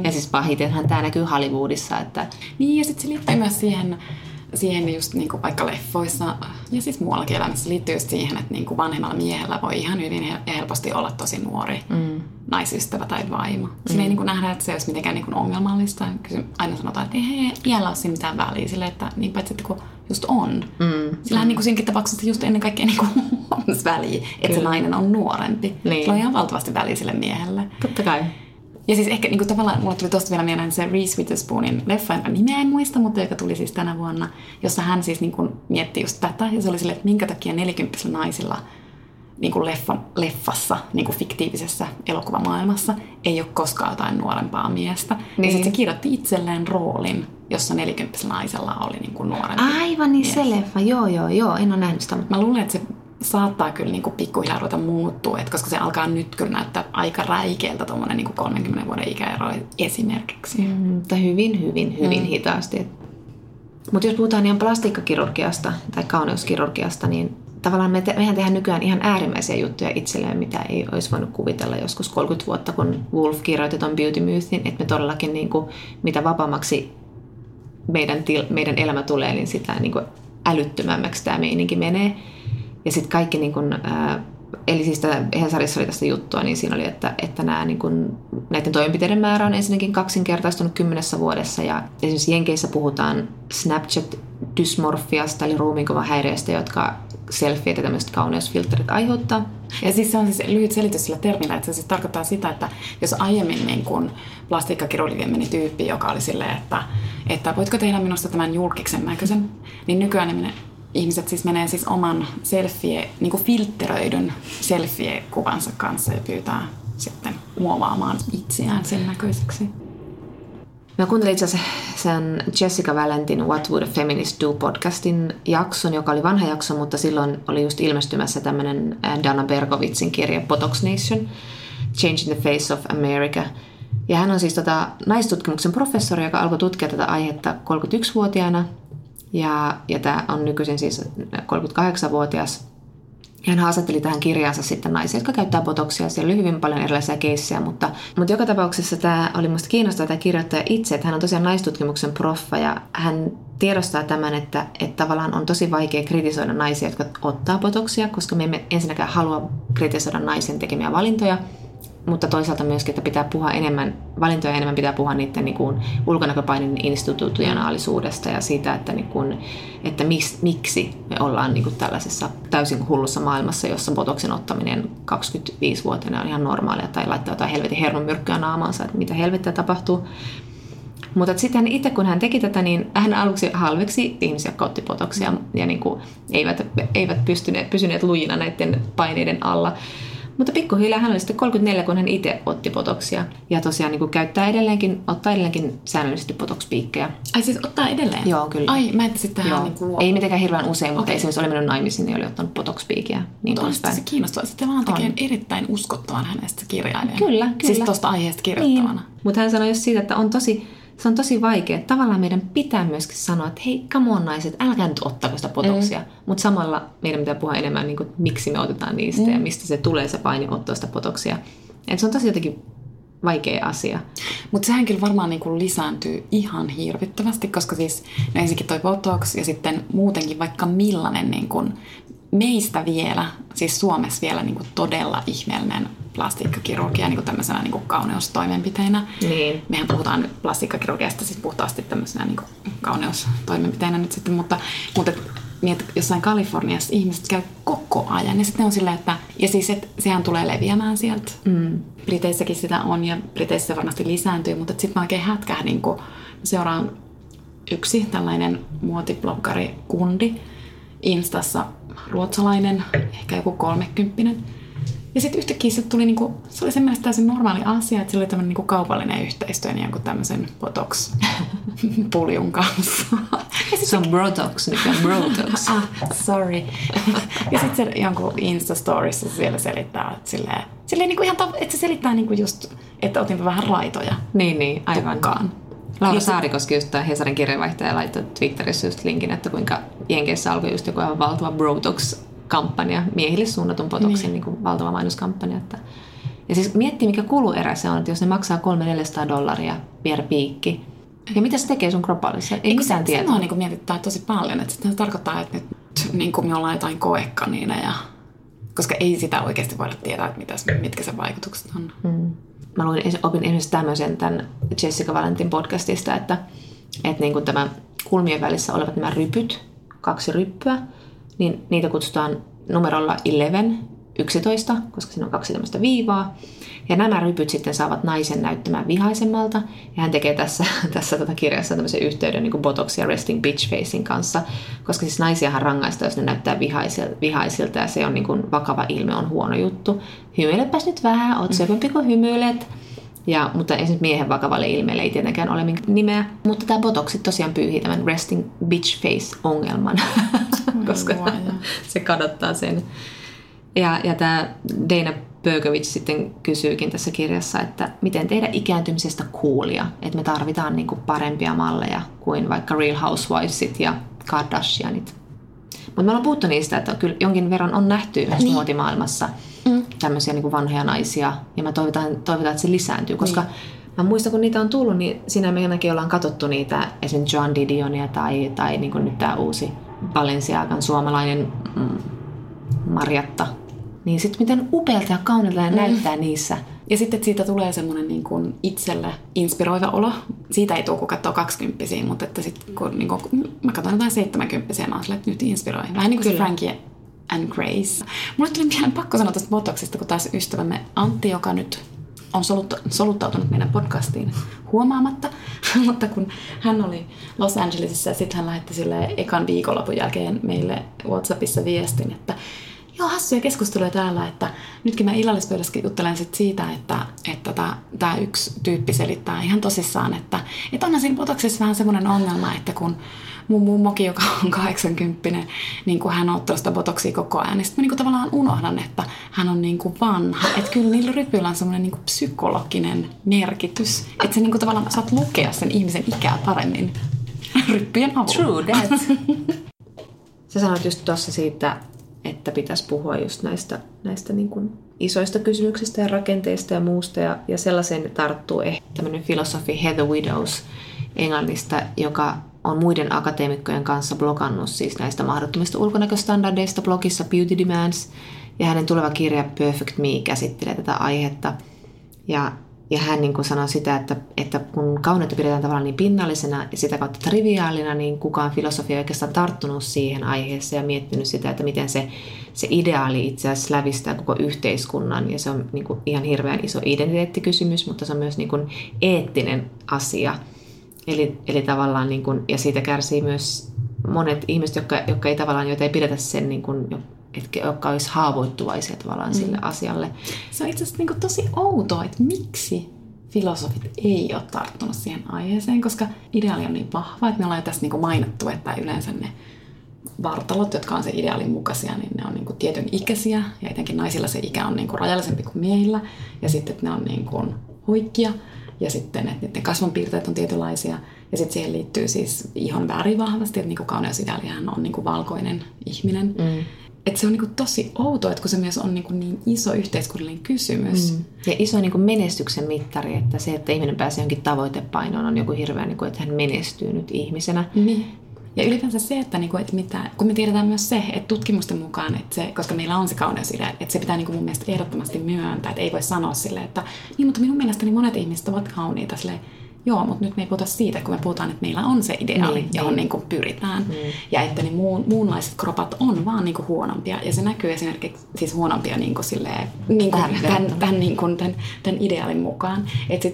Ja siis pahitenhan tämä näkyy Hollywoodissa. Että... Niin ja sitten se liittyy myös siihen just niinku vaikka leffoissa ja siis muuallakin elämässä liittyy just siihen, että niinku vanhemmalla miehellä voi ihan hyvin helposti olla tosi nuori naisystävä tai vaimo. Siinä ei niinku nähdä, että se ei olisi mitenkään niinku ongelmallista. Aina sanotaan, että ei iällä ole siinä mitään väliä sille, että niin paitsi, että kun just on. Sillähän niinku siinkin tapauksessa just ennen kaikkea niinku on väliä, että se nainen on nuorempi. Niin. Sillä on ihan valtavasti väliä sille miehelle. Totta kai. Ja siis ehkä niinku tavallaan mulle tuli tosta vielä mieleen se Reese Witherspoonin leffa, jonka nimeä en muista, mutta joka tuli siis tänä vuonna, jossa hän siis niinku mietti just tätä, ja se oli silleen, että minkä takia 40-vuotiailla naisilla niinku leffassa, niinku fiktiivisessä elokuvamaailmassa ei ole koskaan jotain nuorempaa miestä. Niin. Ja sitten se kirjoitti itselleen roolin, jossa 40-vuotiailla naisella oli niinku nuorempi. Aivan niin mies. Se leffa, joo, en ole nähnyt sitä. Mä luulen, että se saattaa kyllä niinku pikkuhiljaa ruveta muuttua, koska se alkaa nyt kyllä näyttää aika räikeältä tuommoinen niinku 30 vuoden ikäero esimerkiksi. Mutta hyvin hitaasti. Mutta jos puhutaan ihan plastiikkakirurgiasta tai kauneuskirurgiasta, niin tavallaan mehän tehdään nykyään ihan äärimmäisiä juttuja itselleen, mitä ei olisi voinut kuvitella joskus 30 vuotta, kun Wolf kirjoitti ton Beauty Mythin, että me todellakin niinku, mitä vapaammaksi meidän elämä tulee, niin sitä niinku älyttömämmäksi tämä meininki menee. Ja sitten kaikki, niin kun, eli siis Hesarissa oli tästä juttua, niin siinä oli, että niin kun, näiden toimenpiteiden määrä on ensinnäkin kaksinkertaistunut 10 vuodessa. Ja esimerkiksi Jenkeissä puhutaan Snapchat-dysmorffiasta, eli ruumiinkuvahäiriöistä, jotka selfiet ja tämmöiset kauneusfilterit aiheuttaa. Ja siis se on siis lyhyt selitys sillä termillä, että se siis tarkoittaa sitä, että jos aiemmin niin kun plastiikkakirurgia meni tyyppi, joka oli silleen, että voitko tehdä minusta tämän julkiksen näköisen, niin nykyään menee... Ihmiset siis menee siis oman selfie, niin kuin filtteröidyn selfie-kuvansa kanssa ja pyytää sitten muovaamaan itseään sen näköiseksi. Mä kuuntelin itse asiassa sen Jessica Valentin What Would a Feminist Do? -podcastin jakson, joka oli vanha jakso, mutta silloin oli just ilmestymässä tämmöinen Dana Berkowitzin kirja Botox Nation, Changing the Face of America. Ja hän on siis naistutkimuksen professori, joka alkoi tutkia tätä aihetta 31-vuotiaana. Ja tämä on nykyisin siis 38-vuotias. Hän haastatteli tähän kirjaansa sitten naisia, jotka käyttää botoksia. Siellä oli hyvin paljon erilaisia keissejä, mutta joka tapauksessa tämä oli musta kiinnostavaa tämä kirjoittaja itse, että hän on tosiaan naistutkimuksen proffa ja hän tiedostaa tämän, että tavallaan on tosi vaikea kritisoida naisia, jotka ottaa botoksia, koska me emme ensinnäkään halua kritisoida naisen tekemiä valintoja. Mutta toisaalta myöskin, että pitää puhua enemmän, valintoja enemmän pitää puhua niiden niin kuin ulkonäköpainin institutionaalisuudesta ja siitä, että, niin kuin, että miksi me ollaan niin kuin tällaisessa täysin hullussa maailmassa, jossa botoksen ottaminen 25-vuotiaana on ihan normaalia tai laittaa jotain helvetin hermomyrkkyä naamaansa, että mitä helvettiä tapahtuu. Mutta sitten itse kun hän teki tätä, niin hän aluksi halveksi ihmisiä, jotka otti botoksia ja niin kuin eivät pysyneet lujina näiden paineiden alla. Mutta pikkuhiljaa hän oli sitten 34, kun hän itse otti botoksia. Ja tosiaan niin ottaa edelleenkin säännöllisesti botokspiikkejä. Ai siis ottaa edelleen? Joo, kyllä. Ai, mä etsin tähän niin kuin... Ei mitenkään hirveän usein, mutta okay. Esimerkiksi oli mennyt naimisiin, niin oli ottanut botokspiikkiä. Niin on se kiinnostavaa. Sitten vaan tekee erittäin uskottavan hänestä kirjailijan. Kyllä. Siis tuosta aiheesta kirjoittavana. Niin. Mutta hän sanoi just siitä, että se on tosi vaikea. Tavallaan meidän pitää myöskin sanoa, että hei, come on naiset, älkää nyt ottaako sitä botoksia. Mutta samalla meidän pitää puhua enemmän, niin kuin, miksi me otetaan niistä ja mistä se tulee se paine ottaa sitä botoksia. Et se on tosi jotenkin vaikea asia. Mutta sehän kyllä varmaan niinku lisääntyy ihan hirvittävästi, koska siis no ensinnäkin toi Botox ja sitten muutenkin vaikka millainen niinku meistä vielä, siis Suomessa vielä niinku todella ihmeellinen plastiikkakirurgia niinku tämmöisenä niinku kauneustoimenpiteenä. Niin. Mehän puhutaan plastiikkakirurgiasta siis puhtaasti tämmöisenä niinku kauneustoimenpiteenä nyt sitten, mutta niin, että jossain Kaliforniassa ihmiset käy koko ajan ja sitten on silleen, että ja siis että sehän tulee leviämään sieltä. Briteissäkin sitä on ja Briteissä se varmasti lisääntyy, mutta sitten mä oikein hätkähdin, kun seuraan yksi tällainen muotibloggari kundi Instassa, ruotsalainen, ehkä joku 30. Ja sitten yhtäkkiä se tuli niinku, se oli sen mielestä täysin normaali asia, että se oli tämmöinen niinku kaupallinen yhteistyö niin jonkun tämmöisen Botox-puljun kanssa. Se on Brotox, nykyään Brotox. Sorry. Ja sitten se jonkun Insta-storissa siellä selittää, että silleen niinku ihan että se selittää niinku just, että otinpa vähän raitoja. Niin, aivan. Tukkaan. Laura Saarikoski, just tämä Hesarin kirjeenvaihtaja, laittoi Twitterissä just linkin, että kuinka Jenkeissä alkoi just joku ihan valtava Brotox-kampanja, miehille suunnatun Botoksen niin valtava mainoskampanja. Että. Ja siis miettii, mikä kuluerä se on, että jos ne maksaa $300-400 per piikki, ja mitä se tekee sun kroppallisessa? Ei mitään tietoa. Sanoa niin mietittää tosi paljon, että se tarkoittaa, että nyt niin me ollaan jotain koekaniina, ja koska ei sitä oikeasti voida tietää, että mitkä sen vaikutukset on. Mä opin esimerkiksi tämmöisen tämän Jessica Valentin podcastista, että niin kuin tämä kulmien välissä olevat nämä rypyt, 2 ryppyä, niin niitä kutsutaan numerolla 11, koska siinä on 2 tämmöistä viivaa. Ja nämä rypyt sitten saavat naisen näyttämään vihaisemmalta. Ja hän tekee tässä kirjassa tämmöisen yhteyden niin kuin Botox ja Resting Bitch Facing kanssa, koska siis naisiahan rangaistaa, jos ne näyttää vihaisilta ja se on niin kuin vakava ilme, on huono juttu. Hymyilepäs nyt vähän, oot söpömpi kuin hymyilet. Ja, mutta esimerkiksi miehen vakavalle ilmeelle ei tietenkään ole minkään nimeä. Mutta tämä Botoxit tosiaan pyyhii tämän Resting Bitch Face-ongelman, koska se kadottaa sen. Ja tämä Dana Berkowitz sitten kysyykin tässä kirjassa, että miten tehdä ikääntymisestä coolia. Että me tarvitaan niinku parempia malleja kuin vaikka Real Housewivesit ja Kardashianit. Mutta me ollaan puhuttu niistä, että kyllä jonkin verran on nähty myös muotimaailmassa tämmöisiä niinku vanhoja naisia. Ja mä toivotaan, että se lisääntyy, koska mä muistan, kun niitä on tullut, niin siinä meidänkin ollaan katsottu niitä esimerkiksi John Didionia tai niinku nyt tämä uusi Balenciagan suomalainen Marjatta. Niin sitten miten upealta ja kaunilta ja näyttää niissä. Ja sitten siitä tulee semmoinen niin kuin itselle inspiroiva olo. Siitä ei tule, kun katsoo 20-vuotiaita, mutta että sitten kun niin kuin, mä katson jotain 70-vuotiaita, mä oon silleen, että nyt inspiroi. Vähän niin kuin Frankie and Grace. Mulle tuli ihan pakko sanoa tästä Botoxista, kun taas ystävämme Antti, joka nyt on soluttautunut meidän podcastiin huomaamatta, mutta kun hän oli Los Angelesissa ja sitten hän lähetti silleen ekan viikonlopun jälkeen meille WhatsAppissa viestin, että joo, hassuja keskusteluja täällä, että nytkin mä illallispöydässäkin juttelen sit siitä, että tää yksi tyyppi selittää ihan tosissaan, että onhan siinä Botoxissa vähän semmoinen ongelma, että kun mun mummokin, joka on 80-vuotias, niin kun hän on ottanut sitä Botoxia koko ajan, niin sit mä niin kun tavallaan unohdan, että hän on niin kun vanha. Että kyllä niillä rypyillä on semmoinen niin kun psykologinen merkitys, että sä niin kun tavallaan saat lukea sen ihmisen ikää paremmin ryppien avulla. True that. Sä sanoit just tuossa siitä, että pitäisi puhua just näistä niin kuin isoista kysymyksistä ja rakenteista ja muusta. Ja sellaiseen tarttuu ehkä tämmöinen filosofi Heather Widdows Englannista, joka on muiden akateemikkojen kanssa blogannut siis näistä mahdottomista ulkonäköstandardeista blogissa Beauty Demands. Ja hänen tuleva kirja Perfect Me käsittelee tätä aihetta. Ja hän niin kuin sanoi sitä, että kun kauneutta pidetään tavallaan niin pinnallisena ja sitä kautta triviaalina, niin kukaan filosofia ei oikeastaan tarttunut siihen aiheeseen ja miettinyt sitä, että miten se ideaali itse asiassa lävistää koko yhteiskunnan. Ja se on niin kuin ihan hirveän iso identiteettikysymys, mutta se on myös niin kuin eettinen asia. Eli tavallaan, niin kuin, ja siitä kärsii myös monet ihmiset, jotka ei tavallaan, joita ei pidetä sen niin kuin, jotka olisi haavoittuvaisia tavallaan sille asialle. Se on itse asiassa niin tosi outoa, että miksi filosofit ei ole tarttunut siihen aiheeseen, koska ideaali on niin vahva, että me ollaan jo tässä niin mainittu, että yleensä ne vartalot, jotka on se ideaalin mukaisia, niin ne on niin tietyn ikäisiä, ja etenkin naisilla se ikä on niin rajallisempi kuin miehillä, ja sitten että ne on niin hoikkia, ja sitten että niiden kasvonpiirteet on tietynlaisia, ja sitten siihen liittyy siis ihon väri vahvasti, että niin kauneusideaalihan on niin valkoinen ihminen. Että se on niinku tosi outoa, että kun se myös on niinku niin iso yhteiskunnallinen kysymys. Mm. Ja iso niinku menestyksen mittari, että se, että ihminen pääsee jonkin tavoitepainoon, on joku hirveä, niinku, että hän menestyy nyt ihmisenä. Niin. Ja ylipäänsä se, että, niinku, että mitä, kun me tiedetään myös se, että tutkimusten mukaan, että se, koska meillä on se kauneusidea, että se pitää niinku mun mielestä ehdottomasti myöntää, että ei voi sanoa silleen, että niin, mutta minun mielestäni monet ihmiset ovat kauniita silleen, joo, mutta nyt me ei puhuta siitä, kun me puhutaan, että meillä on se ideaali, johon niin kuin pyritään. Mm. Ja että niin muunlaiset kropat on vaan niin kuin huonompia. Ja se näkyy esimerkiksi siis huonompia niin kuin silleen, niin kuin tämän ideaalin mukaan. Että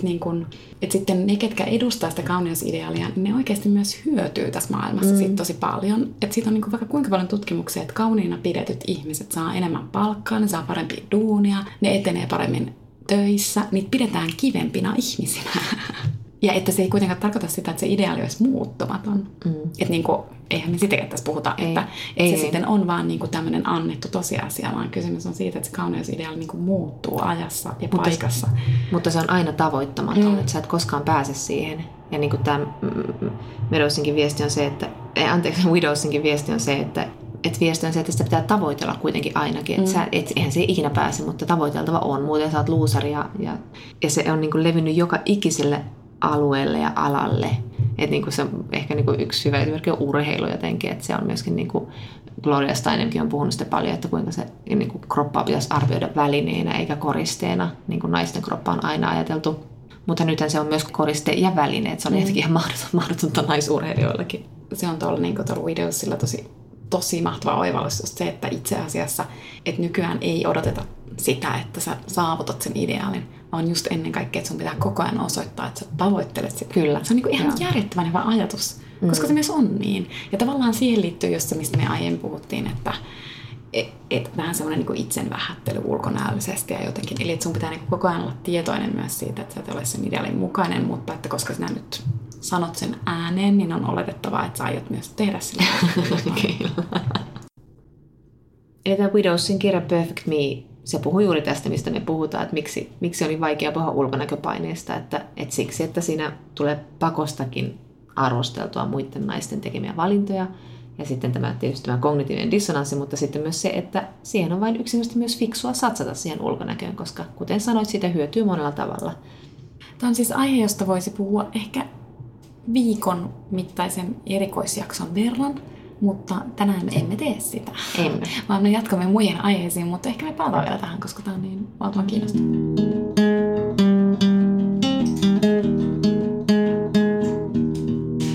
sitten ne, ketkä edustaa sitä kauneusideaalia, niin ne oikeasti myös hyötyy tässä maailmassa siitä tosi paljon. Että siitä on niin kuin vaikka kuinka paljon tutkimuksia, että kauniina pidetyt ihmiset saa enemmän palkkaa, ne saa parempia duunia, ne etenee paremmin töissä. Niitä pidetään kivempinä ihmisinä. Ja että se ei kuitenkaan tarkoita sitä, että se ideaali olisi muuttumaton. Mm. Että niin kuin, eihän me sitäkään tässä puhuta, että se sitten on vaan niin kuin tämmöinen annettu tosiasia, vaan kysymys on siitä, että se kauneusideaali niin kuin muuttuu ajassa ja paikassa. Mutta se on aina tavoittamaton, että sä et koskaan pääse siihen. Ja niin kuin tämä Widowsinkin viesti on se, että, viesti on se, että sitä pitää tavoitella kuitenkin ainakin. Et sä, eihän se ikinä pääse, mutta tavoiteltava on. Muuten sä oot luusari ja se on niin kuin levinnyt joka ikiselle alueelle ja alalle. Että niinku se ehkä niinku yksi hyvä esimerkki on urheilu jotenkin, että se on myöskin niinku Gloria Steinemkin on puhunut sitä paljon, että kuinka se niinku kroppaa pitäisi arvioida välineenä eikä koristeena, niinku naisten kroppa on aina ajateltu. Mutta nythän se on myös koriste ja väline, että se on jotenkin ihan mahdotonta naisurheilijoillakin. Se on tuolla niinku Widowsilla tosi mahtava oivallus just se, että itse asiassa, että nykyään ei odoteta sitä, että sä saavutat sen ideaalin, vaan just ennen kaikkea, että sun pitää koko ajan osoittaa, että sä tavoittelet sitä. Kyllä. Se on niinku ihan järjettömän hyvä ajatus, koska se myös on niin. Ja tavallaan siihen liittyy just se, mistä me aiemmin puhuttiin, että vähän semmoinen niinku itsen vähättely ulkonäöllisesti ja jotenkin. Eli että sun pitää niinku koko ajan olla tietoinen myös siitä, että sä et ole sen ideaalin mukainen, mutta että koska sinä nyt sanot sen ääneen, niin on oletettavaa, että sä aiot myös tehdä sillä. Kyllä. Eli tämä Widowsin kirja Perfect Me, se puhui juuri tästä, mistä me puhutaan, että miksi oli vaikea puhua ulkonäköpaineesta, että siksi, että siinä tulee pakostakin arvosteltua muiden naisten tekemiä valintoja. Ja sitten tämä tietysti tämä kognitiivinen dissonanssi, mutta sitten myös se, että siihen on vain yksinkertaisesti myös fiksua satsata siihen ulkonäköön, koska kuten sanoit, siitä hyötyy monella tavalla. Tämä on siis aihe, josta voisi puhua ehkä viikon mittaisen erikoisjakson verran, mutta tänään me emme tee sitä. Emme. Vaan me jatkamme muihin aiheisiin, mutta ehkä me palataan vielä tähän, koska tämä on niin valtavan kiinnostavaa.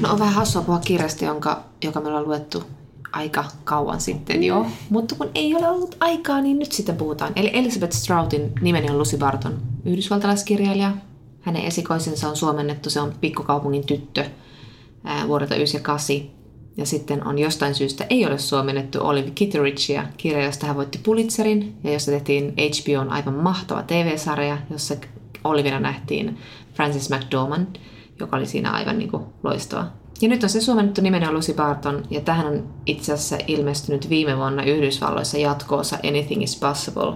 No on vähän hassua puhua kirjasta, joka me ollaan luettu aika kauan sitten jo. Mutta kun ei ole ollut aikaa, niin nyt sitten puhutaan. Eli Elizabeth Stroutin nimeni on Lucy Barton, yhdysvaltalaiskirjailija. Hänen esikoisensa on suomennettu, se on Pikkukaupungin tyttö vuodelta 1998. Ja sitten on jostain syystä ei ole suomennettu Olive Kitteridgeä, kirja, josta hän voitti Pulitzerin ja josta tehtiin HBO:n aivan mahtava TV-sarja, jossa Olivina nähtiin Frances McDormand, joka oli siinä aivan niin kuin loistava. Ja nyt on se suomennettu nimenä Lucy Barton, ja tähän on itse asiassa ilmestynyt viime vuonna Yhdysvalloissa jatkoosa Anything is Possible,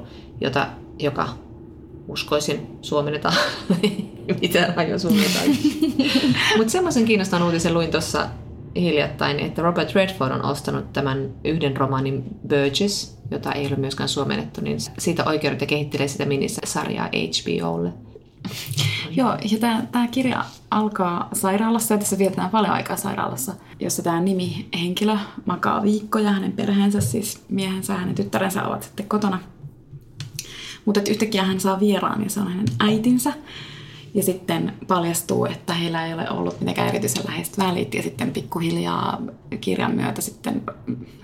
joka uskoisin suomennetaan mitään ajoa suomennetaan. Mutta semmoisen kiinnostavan uutisen luin tuossa hiljattain, että Robert Redford on ostanut tämän yhden romaanin Burgess, jota ei ole myöskään suomennettu, niin siitä oikeudet ja kehittelee sitä minisarjaa HBOlle. Joo, ja tämä kirja alkaa sairaalassa, ja tässä vietetään paljon aikaa sairaalassa, jossa tämä nimihenkilö makaa viikkoja, hänen perheensä, siis miehensä ja hänen tyttärensä ovat sitten kotona. Mutta yhtäkkiä hän saa vieraan, ja se on hänen äitinsä. Ja sitten paljastuu, että heillä ei ole ollut mitenkään erityisen läheiset välit, ja sitten pikkuhiljaa kirjan myötä sitten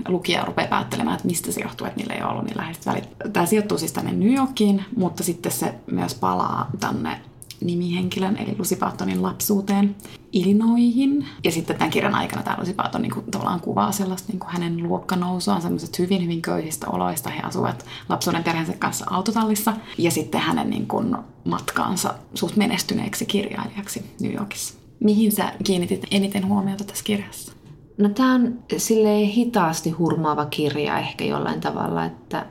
lukija rupeaa päättelemään, että mistä se johtuu, että niillä ei ole ollut niin läheiset välit. Tämä sijoittuu siis tänne New Yorkiin, mutta sitten se myös palaa tänne nimihenkilön, eli Lucy Bartonin lapsuuteen, Illinoihin. Ja sitten tämän kirjan aikana tämä Lucy Barton niin kuin tavallaan kuvaa sellaista niin kuin hänen luokkanousuaan, sellaiset hyvin, hyvin köyhistä oloista. He asuvat lapsuuden perheensä kanssa autotallissa. Ja sitten hänen niin kuin matkaansa suht menestyneeksi kirjailijaksi New Yorkissa. Mihin sä kiinnitit eniten huomiota tässä kirjassa? No tämä on silleen hitaasti hurmaava kirja ehkä jollain tavalla, että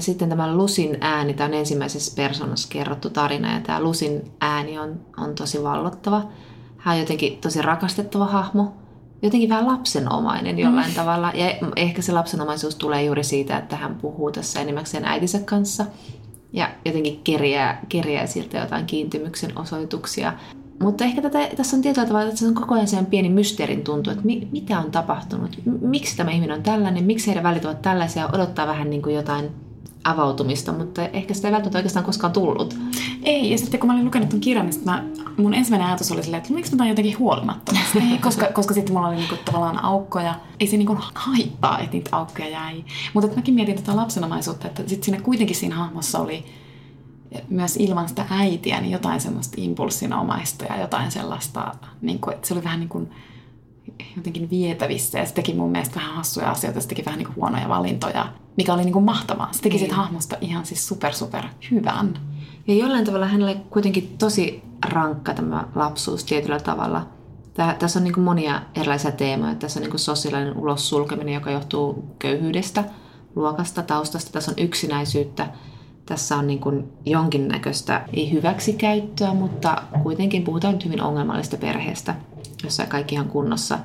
sitten tämä Lucyn ääni, tämä on ensimmäisessä persoonassa kerrottu tarina, ja tämä Lucyn ääni on tosi vallottava. Hän on jotenkin tosi rakastettava hahmo, jotenkin vähän lapsenomainen jollain tavalla. Ja ehkä se lapsenomaisuus tulee juuri siitä, että hän puhuu tässä enimmäkseen äitinsä kanssa. Ja jotenkin kerjää siltä jotain kiintymyksen osoituksia. Mutta ehkä tässä on tietyllä tavalla, että se on koko ajan sellainen pieni mysteerin tuntu, että mitä on tapahtunut. Miksi tämä ihminen on tällainen, miksi heidän välit ovat tällaisia, odottaa vähän niin kuin jotain avautumista, mutta ehkä sitä ei välttämättä oikeastaan koskaan tullut. Ei, ja sitten kun mä olin lukenut ton kirjan, niin mun ensimmäinen ajatus oli silleen, että miksi mä tämän jotenkin huolimattomasti? koska sitten mulla oli niinku tavallaan aukkoja. Ei se niinku haittaa, että niitä aukkoja jäi. Mutta mäkin mietin tätä lapsenomaisuutta, että sitten siinä hahmossa oli myös ilman sitä äitiä niin jotain semmoista impulssinomaista ja jotain sellaista, niinku, että se oli vähän niin kuin jotenkin vietävissä ja se teki mun mielestä vähän hassuja asioita, se teki vähän niin kuin huonoja valintoja, mikä oli niin kuin mahtavaa. Se teki siitä hahmosta ihan siis super hyvän. Ja jollain tavalla hänellä oli kuitenkin tosi rankka tämä lapsuus tietyllä tavalla. Tässä on niin kuin monia erilaisia teemoja. Tässä on niin kuin sosiaalinen ulossulkeminen, joka johtuu köyhyydestä, luokasta, taustasta. Tässä on yksinäisyyttä. Tässä on niin kuin jonkinnäköistä, ei hyväksikäyttöä, mutta kuitenkin puhutaan nyt hyvin ongelmallisesta perheestä, jossa kaikki ihan kunnossa.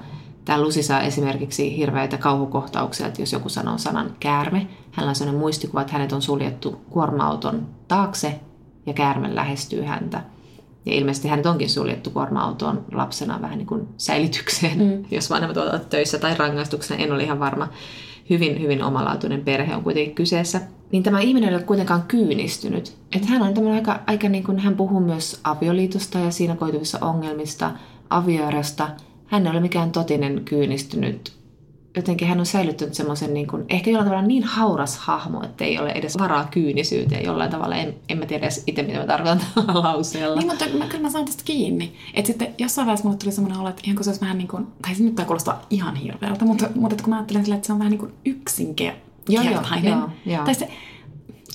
Tämä Lucy saa esimerkiksi hirveitä kauhukohtauksia, että jos joku sanoo sanan käärme, hänellä on sellainen muistikuva, että hänet on suljettu kuorma-auton taakse ja käärme lähestyy häntä. Ja ilmeisesti hänet onkin suljettu kuorma-autoon lapsena vähän niin kuin säilytykseen, jos vanhemmat ovat töissä tai rangaistuksena, en ole ihan varma. Hyvin omalaatuinen perhe on kuitenkin kyseessä. Niin tämä ihminen ei ole kuitenkaan kyynistynyt. Että hän on tämmöinen aika niin kuin hän puhuu myös avioliitosta ja siinä koituvissa ongelmista, avioerosta. Hän ei ole mikään totinen kyynistynyt. Jotenkin hän on säilyttänyt semmoisen niin kuin, ehkä jollain tavalla niin hauras hahmo, että ei ole edes varaa kyynisyyteen jollain tavalla. En mä tiedä edes itse, mitä mä tarkoitan tällä lauseella. Niin, mutta kyllä mä saan tästä kiinni. Että sitten jossain vaiheessa mulle tuli semmoinen olo, että ihan kun se olisi vähän niin kuin, tai se nyt tämä kuulostaa ihan hirveältä, mutta kun mä ajattelen sillä, että se on vähän niin kuin yksinkertainen. Joo. Tai se,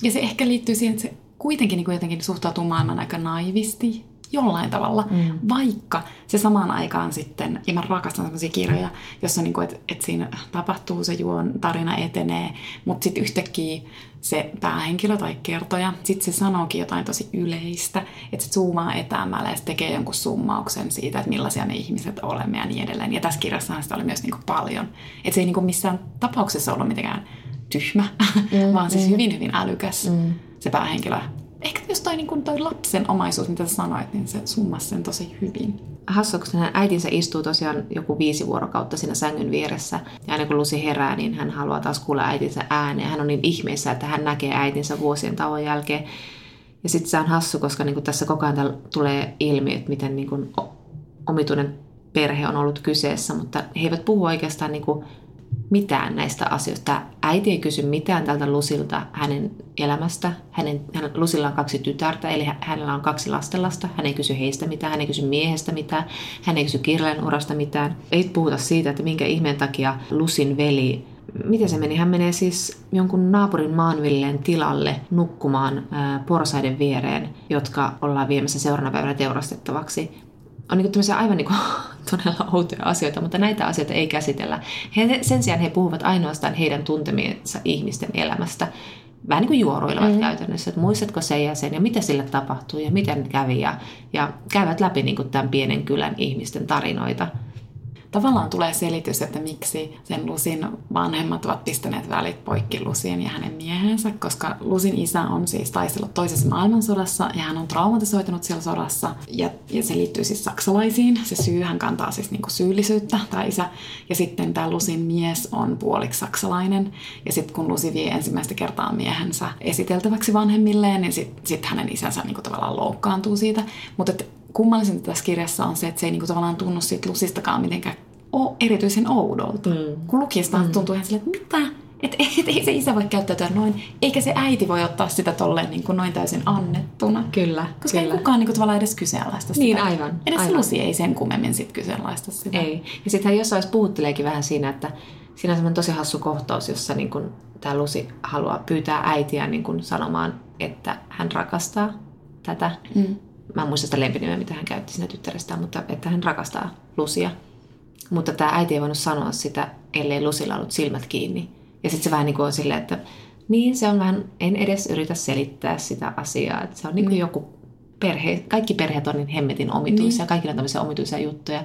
ja se ehkä liittyy siihen, että se kuitenkin niin kuin jotenkin suhtautuu maailman aika naivisti jollain tavalla, vaikka se samaan aikaan sitten, ja mä rakastan semmoisia kirjoja, jossa niinku, et siinä tapahtuu se tarina etenee, mutta sitten yhtäkkiä se päähenkilö tai kertoja, sitten se sanookin jotain tosi yleistä, että se zoomaa etäämällä ja se tekee jonkun summauksen siitä, että millaisia ne ihmiset olemme ja niin edelleen. Ja tässä kirjassahan sitä oli myös niinku paljon. Että se ei niinku missään tapauksessa ollut mitenkään tyhmä, vaan siis hyvin älykäs se päähenkilö. Ehkä jos toi lapsen omaisuus, mitä sä sanoit, niin se summasi sen tosi hyvin. Hassua, kun hänen äitinsä istuu tosiaan joku 5 vuorokautta siinä sängyn vieressä. Ja aina kun Lucy herää, niin hän haluaa taas kuulla äitinsä ääneen. Hän on niin ihmeessä, että hän näkee äitinsä vuosien tauon jälkeen. Ja sitten se on hassu, koska niin tässä koko ajan tulee ilmi, että miten niin kuin omituinen perhe on ollut kyseessä. Mutta he eivät puhu oikeastaan niin kuin mitään näistä asioista. Tämä äiti ei kysy mitään tältä Lucylta hänen elämästä. Lucilla on 2 tytärtä, eli hänellä on 2 lastenlasta. Hän ei kysy heistä mitään, hän ei kysy miehestä mitään, hän ei kysy kirjailijan urasta mitään. Ei puhuta siitä, että minkä ihmeen takia Lucyn veli, miten se meni? Hän menee siis jonkun naapurin maanvilleen tilalle nukkumaan porsaiden viereen, jotka ollaan viemässä seuraavana päivänä teurastettavaksi. On niin tämmöisiä aivan niin todella outoja asioita, mutta näitä asioita ei käsitellä. Sen sijaan he puhuvat ainoastaan heidän tuntemiensa ihmisten elämästä. Vähän niin kuin juoruilevat käytännössä, että muistatko sen ja sen ja mitä sille tapahtuu ja miten kävi. Ja käyvät läpi niin kuin tämän pienen kylän ihmisten tarinoita. Tavallaan tulee selitys, että miksi sen Lucyn vanhemmat ovat pistäneet välit poikki Lucyn ja hänen miehensä, koska Lucyn isä on siis taistellut toisessa maailmansodassa ja hän on traumatisoitunut siellä sodassa. Ja se liittyy siis saksalaisiin. Se syy, hän kantaa siis niinku syyllisyyttä, tämä isä. Ja sitten tämä Lucyn mies on puoliksi saksalainen. Ja sitten kun Lucy vie ensimmäistä kertaa miehensä esiteltäväksi vanhemmilleen, niin sit hänen isänsä niinku tavallaan loukkaantuu siitä. Mutta kummallisinta tässä kirjassa on se, että se ei niinku tavallaan tunnu siitä Lucystakaan mitenkään erityisen oudolta. Kun lukijasta tuntuu ihan silleen, että mitä? Et ei se isä voi käyttäytyä noin, eikä se äiti voi ottaa sitä tolleen niinku noin täysin annettuna. Kyllä. Koska ei kukaan niinku tavallaan edes kyseenalaista sitä. Niin, aivan. Edes Lucy ei sen kummemmin sit kyseenalaista sitä. Ei. Ja sittenhän jossain vaiheessa puhutteleekin vähän siinä, että siinä on semmoinen tosi hassu kohtaus, jossa niin kun tämä Lucy haluaa pyytää äitiä niin kun sanomaan, että hän rakastaa tätä. Mä en muista sitä lempinimeä, mitä hän käytti siinä tyttärestään, mutta että hän rakastaa Lucia. Mutta tämä äiti ei voinut sanoa sitä, ellei Lucilla ollut silmät kiinni. Ja sitten se vähän niin kuin on silleen, että niin se on vähän, en edes yritä selittää sitä asiaa. Että se on niin kuin joku perhe, kaikki perheet on niin hemmetin omituisia, kaikilla on tämmöisiä omituisia juttuja.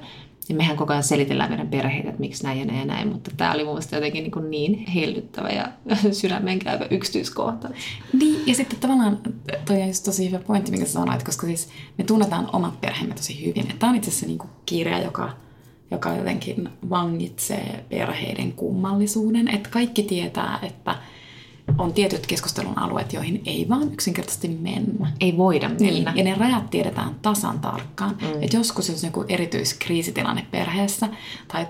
Ja mehän koko ajan selitellään meidän perheitä, että miksi näin ja näin, mutta tämä oli mun mielestä jotenkin niin hellyttävä ja sydämeen käyvä yksityiskohta. Niin, ja sitten tavallaan toi on just tosi hyvä pointti, minkä sanoit, koska siis me tunnetaan omat perheemme tosi hyvin. Että tämä on itse asiassa niin kuin kirja, joka jotenkin vangitsee perheiden kummallisuuden. Että kaikki tietää, että on tietyt keskustelun alueet, joihin ei vaan yksinkertaisesti mennä. Ei voida mennä. Niin, ja ne rajat tiedetään tasan tarkkaan. Mm. Et joskus jos joku erityiskriisitilanne perheessä, tai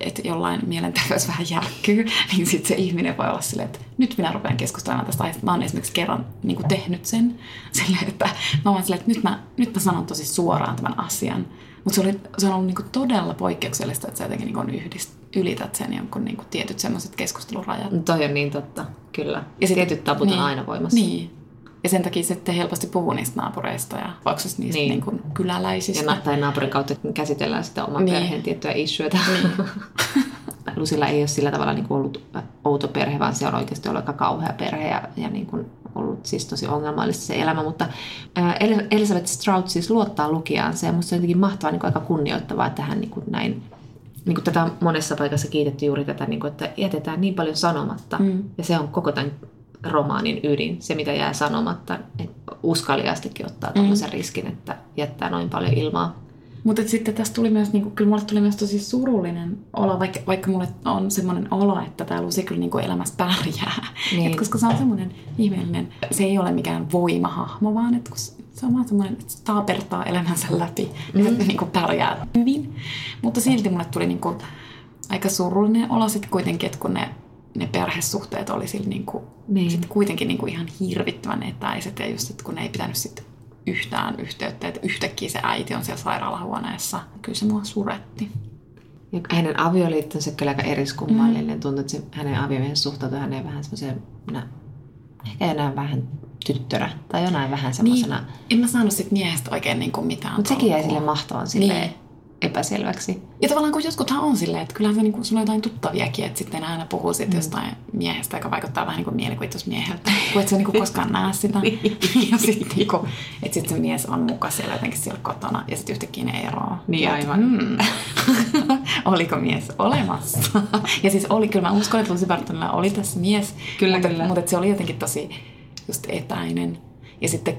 että jollain mielenterveys vähän järkkyy, niin sitten se ihminen voi olla silleen, että nyt minä rupean keskustelemaan tästä aiheesta. Mä oon esimerkiksi kerran niin kuin tehnyt sen, silleen, että mä oon silleen, että nyt mä sanon tosi suoraan tämän asian. Mutta se on ollut niinku todella poikkeuksellista, että sä jotenkin niinku ylität sen jonkun niinku tietyt semmoiset keskustelurajat. No toi on niin totta, kyllä. Ja tietyt tabut niin, on aina voimassa. Niin. Ja sen takia sitten helposti puhuu niistä naapureista ja vaikka niistä niin. Niinku kyläläisistä. Ja tai naapurin kautta käsitellään sitä oman niin. perheen tiettyä issuetä. Niin. Lucilla ei ole sillä tavalla niinku ollut outo perhe, vaan se on oikeasti ollut aika kauhea perhe ja niinku ollut siis tosi ongelmallista se elämä, mutta Elizabeth Strout siis luottaa lukijaansa ja musta se on jotenkin mahtavaa, niin kuin aika kunnioittavaa, että hän niin kuin näin, niin kuin tätä on monessa paikassa kiitetty juuri tätä, niin kuin, että jätetään niin paljon sanomatta ja se on koko tämän romaanin ydin, se mitä jää sanomatta, että uskalliastikin ottaa tämmöisen riskin, että jättää noin paljon ilmaa. Mutta sitten tässä tuli myös, niin kuin, kyllä mulle tuli myös tosi surullinen olo, vaikka mulle on semmoinen olo, että tää Lucy kyllä niin kuin elämässä pärjää. Niin. Et koska se on semmoinen ihmeellinen, se ei ole mikään voimahahmo, vaan että se on vaan semmoinen, että se taapertaa elämänsä läpi, niin se niin kuin pärjää hyvin. Mutta silti mulle tuli niin kuin aika surullinen olo sitten kuitenkin, että kun ne perhesuhteet oli sillä niin. Sit kuitenkin niin kuin ihan hirvittävän etäiset ja just, että kun ne ei pitänyt sitten yhtään yhteyttä, että yhtäkkiä se äiti on siellä sairaalahuoneessa. Kyllä se mua suretti. Ja hänen avioliittonsa kyllä aika eriskummallinen. Tuntuu, että hänen aviomiehen suhtautui häneen vähän semmoiseen, ehkä enää vähän tyttönä tai jonain vähän semmoisena. Niin, en mä saanut sit miehestä oikein niinku mitään. Mutta sekin jäi sille mahtavan silleen niin. epäselväksi. Ja tavallaan kun jotkuthan on silleen, että kyllähän se niinku, sulla on jotain tuttaviakin, että sitten aina puhuu sit jostain miehestä, joka vaikuttaa vähän niin kuin mielikuvitusmieheltä, kun et sä niinku koskaan näe sitä. Ja sitten niinku, että sit se mies on muka siellä jotenkin siellä kotona ja sitten yhtäkkiä ne eroaa. Niin ja aivan. Oliko mies olemassa? Ja siis oli, kyllä mä uskon, että Lucy Bartonilla oli tässä mies, kyllä, mutta se oli jotenkin tosi just etäinen. Ja sitten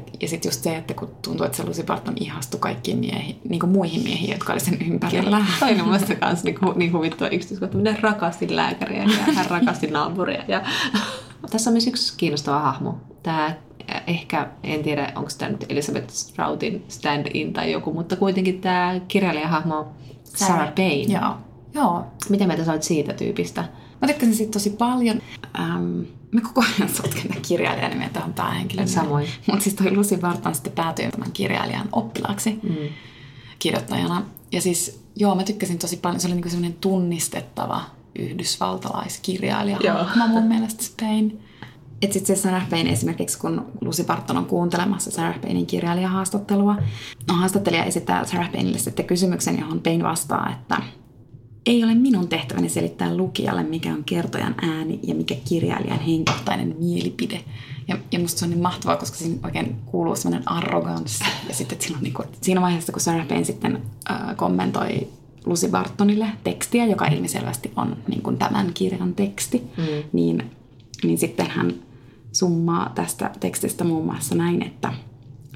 just se, että kun tuntuu, että se Lucy Barton ihastui kaikkiin miehiin, niin kuin muihin miehiin, jotka oli sen ympärillä. Toi on musta kanssa niin huvittava yksityiskohta. Minä rakastin lääkäriä ja hän rakasti naapuria. Ja tässä on myös yksi kiinnostava hahmo. Tämä ehkä, en tiedä onko tämä nyt Elizabeth Stroutin stand-in tai joku, mutta kuitenkin tämä kirjailijahahmo Sarah Payne. Joo. Miten mieltä sä olet siitä tyypistä? Mä tykkäsin siitä tosi paljon. Mä koko ajan sotken tämän kirjailijan nimen tähän päähenkilöön. Samoin. Mutta siis toi Lucy Barton sitten päätyi tämän kirjailijan oppilaaksi kirjoittajana. Ja siis, joo, mä tykkäsin tosi paljon. Se oli niinku semmoinen tunnistettava yhdysvaltalaiskirjailija. Mä mun mielestä Payne. Että sitten se Sarah Payne esimerkiksi, kun Lucy Barton on kuuntelemassa Sarah Paynein kirjailijahaastattelua, haastattelija esittää Sarah Paynelle sitten kysymyksen, johon Payne vastaa, että ei ole minun tehtäväni selittää lukijalle, mikä on kertojan ääni ja mikä kirjailijan henkilökohtainen mielipide. Ja musta se on niin mahtavaa, koska siinä oikein kuuluu sellainen arroganssi. Ja sitten siinä vaiheessa, kun Sarah Payne sitten kommentoi Lucy Bartonille tekstiä, joka ilmiselvästi on niin kuin tämän kirjan teksti, niin sitten hän summaa tästä tekstistä muun muassa näin, että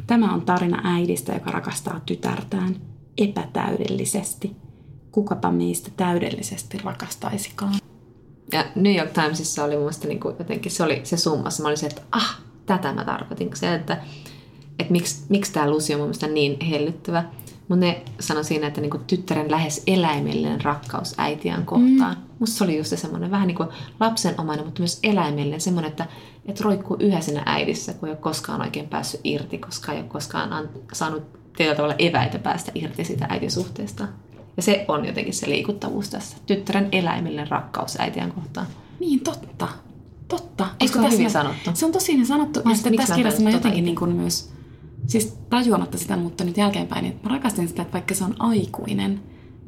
tämä on tarina äidistä, joka rakastaa tytärtään epätäydellisesti. Kukapa meistä täydellisesti rakastaisikaan. Ja New York Timesissa oli muista niin jotenkin, se summassa. Mä olin se, että tätä mä tarkoitin. Se, että miksi tää Lucy on mun mielestä niin hellyttävä. Mutta ne sanoi siinä, että niinku tyttären lähes eläimellinen rakkaus äitiään kohtaan. Musta se oli just semmoinen vähän niinku lapsenomainen, mutta myös eläimellinen. Semmoinen, että roikkuu yhä siinä äidissä, kun ei ole koskaan oikein päässyt irti, koska ei ole koskaan saanut tietyllä tavalla eväitä päästä irti siitä äitisuhteesta. Ja se on jotenkin se liikuttavuus tässä. Tyttären eläimellinen rakkaus äitiään kohtaan. Niin, totta. Eikö ole hyvin sanottu? Se on tosi hyvin sanottu. Ja sitten tässä kirjassa mä jotenkin niin kuin myös, siis tajuamatta sitä, mutta nyt jälkeenpäin, niin mä rakastin sitä, että vaikka se on aikuinen,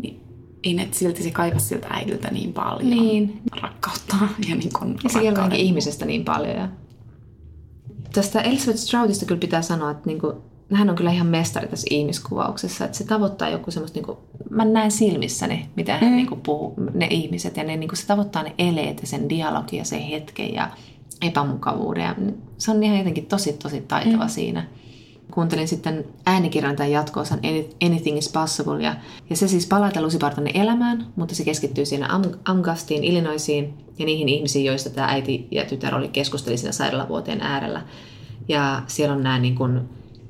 niin ei ne silti se kaipasi siltä äidiltä niin paljon. Niin. Rakkautta ja niin kuin rakkauden. Ja se kertoo ihmisestä niin paljon. Tästä Elizabeth Stroutista kyllä pitää sanoa, että niin kuin hän on kyllä ihan mestari tässä ihmiskuvauksessa, että se tavoittaa joku semmoista, niin kuin, mä näen silmissäni, mitä hän niin kuin, puhuu, ne ihmiset, ja ne, niin kuin, se tavoittaa ne eleet ja sen dialogin ja sen hetken ja epämukavuuden. Ja se on ihan jotenkin tosi taitava siinä. Kuuntelin sitten äänikirjointajan jatko-osan Anything is Possible, ja se siis palaa Lucy Bartonin elämään, mutta se keskittyy siinä Angustiin, Illinoisiin ja niihin ihmisiin, joista tämä äiti ja tytär oli keskusteli siinä sairaalavuoteen äärellä. Ja siellä on nämä niin kuin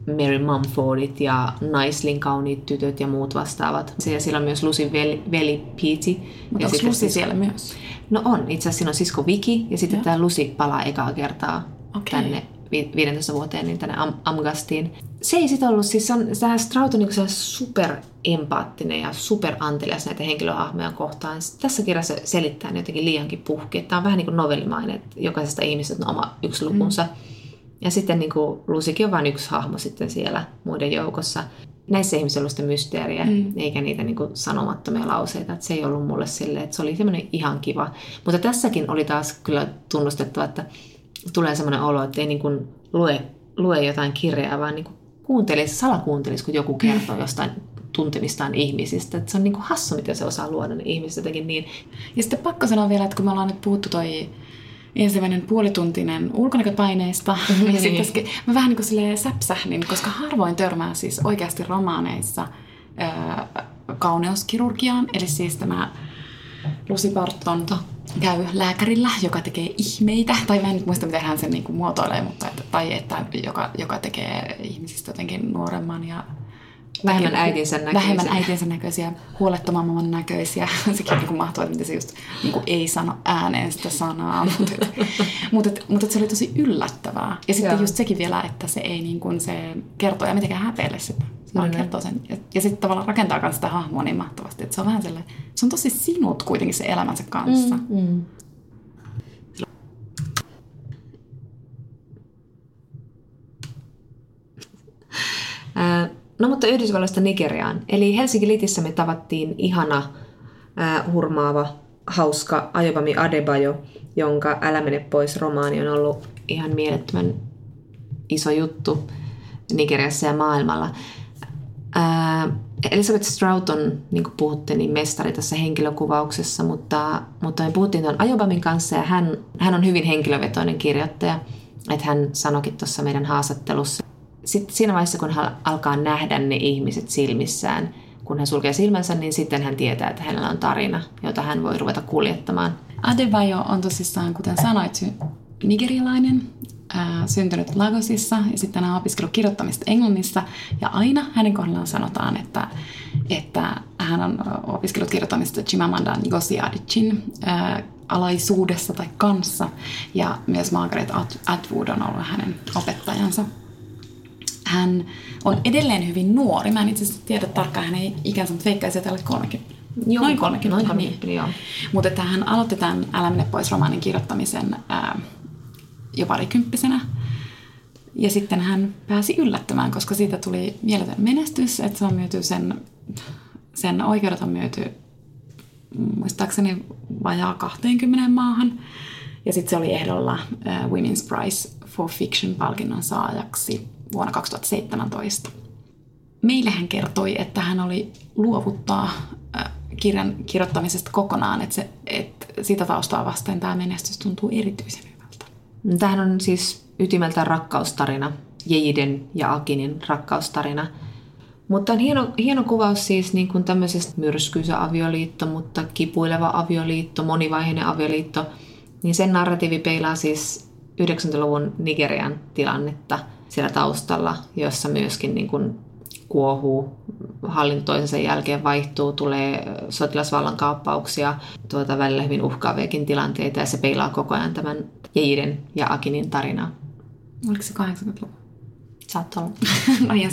Mary Mumfordit ja Naislin kauniit tytöt ja muut vastaavat. Siellä on myös Lucyn veli Petey. Mutta onko Lucy siellä myös? No on. Itse asiassa siinä on sisko Vicky ja sitten tämä Lucy palaa ekaa kertaa tänne 15 vuoteen, niin tänne Amgastiin. Se ei sitten ollut, siis tämä Strout on niinku super empaattinen ja super antelias näitä henkilöhahmoja kohtaan. Tässä kirjassa selittää ne jotenkin liiankin puhki. Tämä on vähän niin kuin novellimainen, että jokaisesta ihmisestä on oma yksi lukunsa. Ja sitten niin kuin Lucykin on vain yksi hahmo sitten siellä muiden joukossa. Näissä ihmisissä on ollut sitä mysteeriä, eikä niitä niin kuin sanomattomia lauseita. Että se ei ollut mulle silleen, että se oli semmoinen ihan kiva. Mutta tässäkin oli taas kyllä tunnustettu, että tulee semmoinen olo, että ei niin kuin lue jotain kirjaa, vaan niin kuin salakuuntelisi, kun joku kertoo jostain tuntemistaan ihmisistä. Että se on niin kuin hassu, miten se osaa luoda ne ihmiset jotenkin niin. Ja sitten pakko sanoa vielä, että kun me ollaan nyt puhuttu toi ensimmäinen puolituntinen ulkonäköpaineista. Ja sitten mä vähän niin kuin säpsähdin, koska harvoin törmää siis oikeasti romaaneissa kauneuskirurgiaan. Eli siis tämä Lucy Barton käy lääkärillä, joka tekee ihmeitä. Tai mä en nyt muista, miten hän sen niin kuin muotoilee, mutta joka tekee ihmisistä jotenkin nuoremman ja vähemmän äitinsä näköisiä, huolettomamman näköisiä. Sekin on niin mahtavaa, että miten se just niin kuin ei sano ääneen sitä sanaa. Mutta se oli tosi yllättävää. Ja sitten just sekin vielä, että se ei niin kuin se kertoja mitenkään häpeille sitä. Se vaan kertoo sen. Ja sitten tavallaan rakentaa myös sitä hahmoa niin mahtavasti. Että se on vähän sellainen, se on tosi sinut kuitenkin se elämänsä kanssa. No mutta Yhdysvalloista Nigeriaan. Eli Helsinki-Litissä me tavattiin ihana, hurmaava, hauska Ayobami Adebayo, jonka Älä mene pois -romaani on ollut ihan mielettömän iso juttu Nigeriassa ja maailmalla. Elizabeth Strout on, niin kuin puhutte, niin mestari tässä henkilökuvauksessa, mutta me puhuttiin tuon Ayobamin kanssa ja hän on hyvin henkilövetoinen kirjoittaja. Että hän sanoikin tuossa meidän haastattelussa. Sitten siinä vaiheessa, kun hän alkaa nähdä ne ihmiset silmissään, kun hän sulkee silmänsä, niin sitten hän tietää, että hänellä on tarina, jota hän voi ruveta kuljettamaan. Adebayo on tosissaan, kuten sanoit, nigerialainen, syntynyt Lagosissa ja sitten hän on opiskellut kirjoittamista Englannissa. Ja aina hänen kohdallaan sanotaan, että hän on opiskellut kirjoittamista Chimamanda Ngozi Adichin alaisuudessa tai kanssa. Ja myös Margaret Atwood on ollut hänen opettajansa. Hän on edelleen hyvin nuori. Mä en itse asiassa tiedä tarkkaan, hän ei ikänsä, mutta veikkaisi, että olet 30. Joo, noin 30. Niin. Mutta hän aloitti tämän Älä mene pois -romaanin kirjoittamisen jo parikymppisenä. Ja sitten hän pääsi yllättämään, koska siitä tuli mieletön menestys, että se on myyty sen oikeudet on myyty muistaakseni vajaa 20 maahan. Ja sitten se oli ehdolla Women's Prize for Fiction-palkinnon saajaksi vuonna 2017. Meille hän kertoi, että hän oli luovuttaa kirjan kirjoittamisesta kokonaan, että sitä taustaa vasten tämä menestys tuntuu erityisen hyvältä. Tämähän on siis ytimeltään rakkaustarina, Jeiden ja Akinin rakkaustarina. Mutta on hieno kuvaus siis niin kuin tämmöisestä myrskyisä avioliitto, mutta kipuileva avioliitto, monivaiheinen avioliitto. Niin sen narratiivi peilaa siis 90-luvun Nigerian tilannetta siellä taustalla, jossa myöskin niin kuin kuohuu, hallinto toisensa jälkeen vaihtuu, tulee sotilasvallankaappauksia, välillä hyvin uhkaaviakin tilanteita, ja se peilaa koko ajan tämän Jeiden ja Akinin tarinaa. Oliko se 80-luku? Saattaa olla.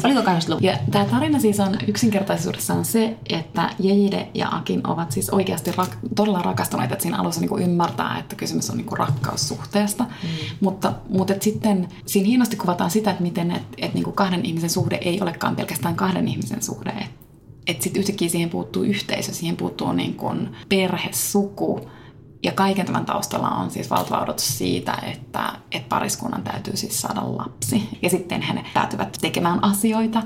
Oliko 80-luku? Ja tämä tarina siis on yksinkertaisuudessaan se, että Jeide ja Akin ovat siis oikeasti todella rakastuneita, että siinä alussa niinku ymmärtää, että kysymys on niinku rakkaussuhteesta. Mutta sitten siinä hienosti kuvataan sitä, että miten niinku kahden ihmisen suhde ei olekaan pelkästään kahden ihmisen suhde. Että sitten yhtäkkiä siihen puuttuu yhteisö, siihen puuttuu niinku perhe, suku, Ja kaiken tämän taustalla on siis valtava odotus siitä, että pariskunnan täytyy siis saada lapsi. Ja sitten he päätyvät tekemään asioita.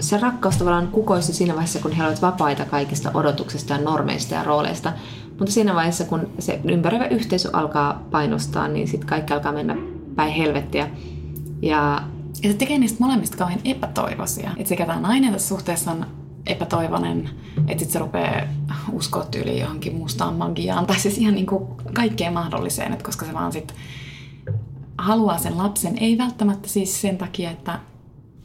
Se rakkaus tavallaan kukoisti siinä vaiheessa, kun he olivat vapaita kaikista odotuksista ja normeista ja rooleista. Mutta siinä vaiheessa, kun se ympäröivä yhteisö alkaa painostaa, niin sitten kaikki alkaa mennä päin helvettiä. Ja se tekee niistä molemmista kauhean epätoivoisia. Että sekä tämä nainen tässä suhteessa on epätoivoinen, että sitten se rupeaa uskoa tyyliin johonkin mustaan magiaan. Tai siis ihan niin kuin kaikkeen mahdolliseen, että koska se vaan sitten haluaa sen lapsen. Ei välttämättä siis sen takia, että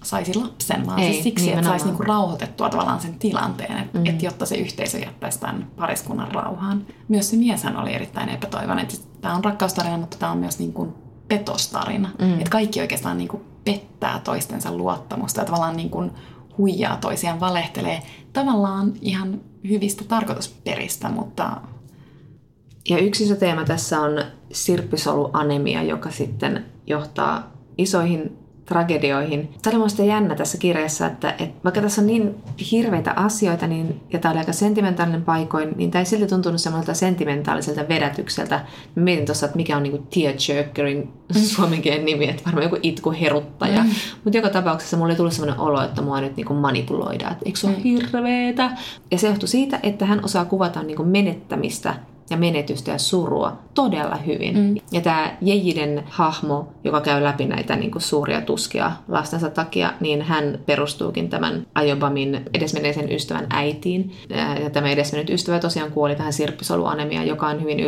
saisi lapsen, vaan ei, siis siksi, nimenomaan, että saisi niinku rauhoitettua tavallaan sen tilanteen, että et jotta se yhteisö jättäisi tämän pariskunnan rauhaan. Myös se mieshän oli erittäin epätoivoinen. Tämä on rakkaustarina, mutta tämä on myös niinku petostarina. Että kaikki oikeastaan niinku pettää toistensa luottamusta ja tavallaan niinku huijaa toisiaan, valehtelee tavallaan ihan hyvistä tarkoitusperistä, mutta... Ja yksi iso teema tässä on sirppisoluanemia, joka sitten johtaa isoihin tragedioihin. Tämä oli minusta jännä tässä kirjassa, että vaikka tässä on niin hirveitä asioita, niin, ja tämä oli aika sentimentaalinen paikoin, niin tämä ei silti tuntunut semmoiselta sentimentaaliselta vedätykseltä. Mä mietin tuossa, että mikä on niinku tearjerkerin suomenkielinen nimi, että varmaan joku itkuheruttaja. Mutta joka tapauksessa mulla oli tullut semmoinen olo, että mua nyt niinku manipuloidaan, että eikö se ole hirveetä? Ja se johtui siitä, että hän osaa kuvata niinku menettämistä ja menetystä ja surua todella hyvin. Ja tämä Jejiden hahmo, joka käy läpi näitä niinku suuria tuskia lastensa takia, niin hän perustuukin tämän Ayobamin edesmenneisen ystävän äitiin. Ja tämä edesmennyt ystävä tosiaan kuoli tähän sirppisoluanemiaan, joka on hyvin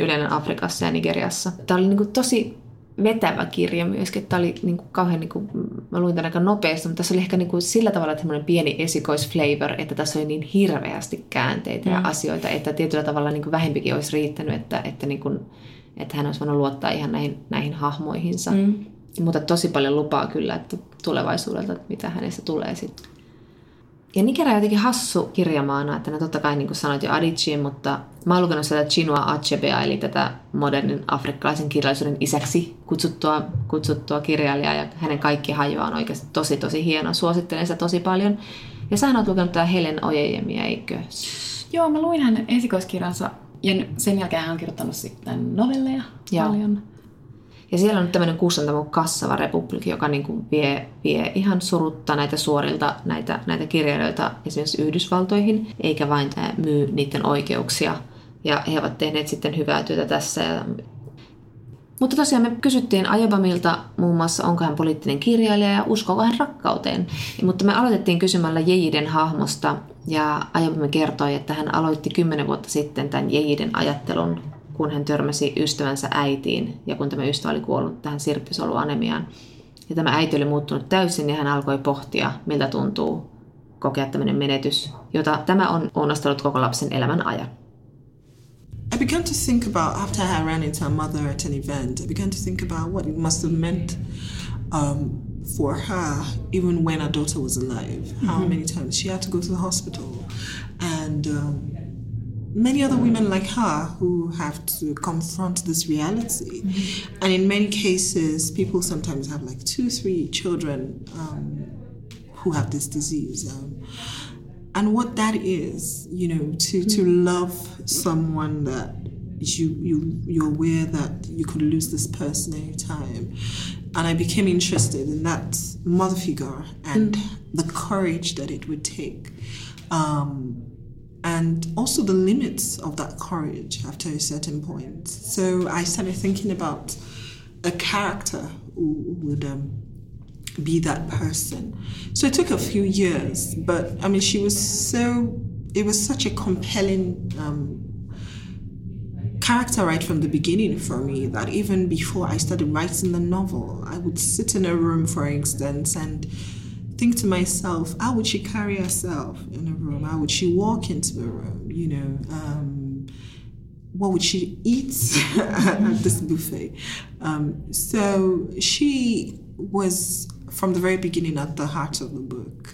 yleinen Afrikassa ja Nigeriassa. Tämä oli niinku tosi vetävä kirja myöskin. Tämä oli niinku kauhean, niinku, mä luin tämän aika nopeasti, mutta tässä oli ehkä niinku sillä tavalla semmoinen pieni esikoisflavor, että tässä oli niin hirveästi käänteitä ja asioita, että tietyllä tavalla niinku vähempikin olisi riittänyt, että hän olisi voinut luottaa ihan näihin hahmoihinsa. Mutta tosi paljon lupaa kyllä, että tulevaisuudelta, että mitä hänestä tulee sitten. Ja Nigeria on jotenkin hassu kirjamaana, että ne totta kai niin kuin sanoit jo Adichie, mutta mä oon lukenut sitä Chinua Achebea, eli tätä modernin afrikkalaisen kirjallisuuden isäksi kutsuttua kirjailijaa, ja hänen kaikki hajoaan on oikeasti tosi, tosi hienoa. Suosittelen sitä tosi paljon. Ja sä oot lukenut tää Helen Oyeyemiä, eikö? Joo, mä luin hänen esikoiskirjansa, ja sen jälkeen hän on kirjoittanut sitten novelleja paljon. Ja siellä on nyt tämmöinen kustantamo Cassava Republic, joka niin kuin vie ihan surutta näitä suorilta näitä kirjailijoita esimerkiksi Yhdysvaltoihin, eikä vain myy niiden oikeuksia. Ja he ovat tehneet sitten hyvää työtä tässä. Mutta tosiaan me kysyttiin Ayobamilta muun muassa, onko hän poliittinen kirjailija ja uskoako hän rakkauteen. Mutta me aloitettiin kysymällä Jejiden hahmosta, ja Ayobami kertoi, että hän aloitti 10 vuotta sitten tämän Jejiden ajattelun, kun hän törmäsi ystävänsä äitiin ja kun tämä ystävä oli kuollut tähän sirppisoluanemiaan. Ja tämä äiti oli muuttunut täysin ja hän alkoi pohtia, miltä tuntuu kokea tämmöinen menetys, jota tämä on onnastellut koko lapsen elämän ajan. I began to think about, after I ran into her mother at an event, I began to think about what it must have meant for her, even when her daughter was alive. How many times she had to go to the hospital and... many other women like her who have to confront this reality. And in many cases, people sometimes have like 2-3 children who have this disease. And what that is, you know, to love someone that you're aware that you could lose this person any time. And I became interested in that mother figure and the courage that it would take. And also the limits of that courage after a certain point. So I started thinking about a character who would be that person. So it took a few years, but I mean, it was such a compelling character right from the beginning for me that even before I started writing the novel, I would sit in a room, for instance, and think to myself, how would she carry herself in a room? How would she walk into a room? You know, what would she eat at this buffet? So she was, from the very beginning, at the heart of the book.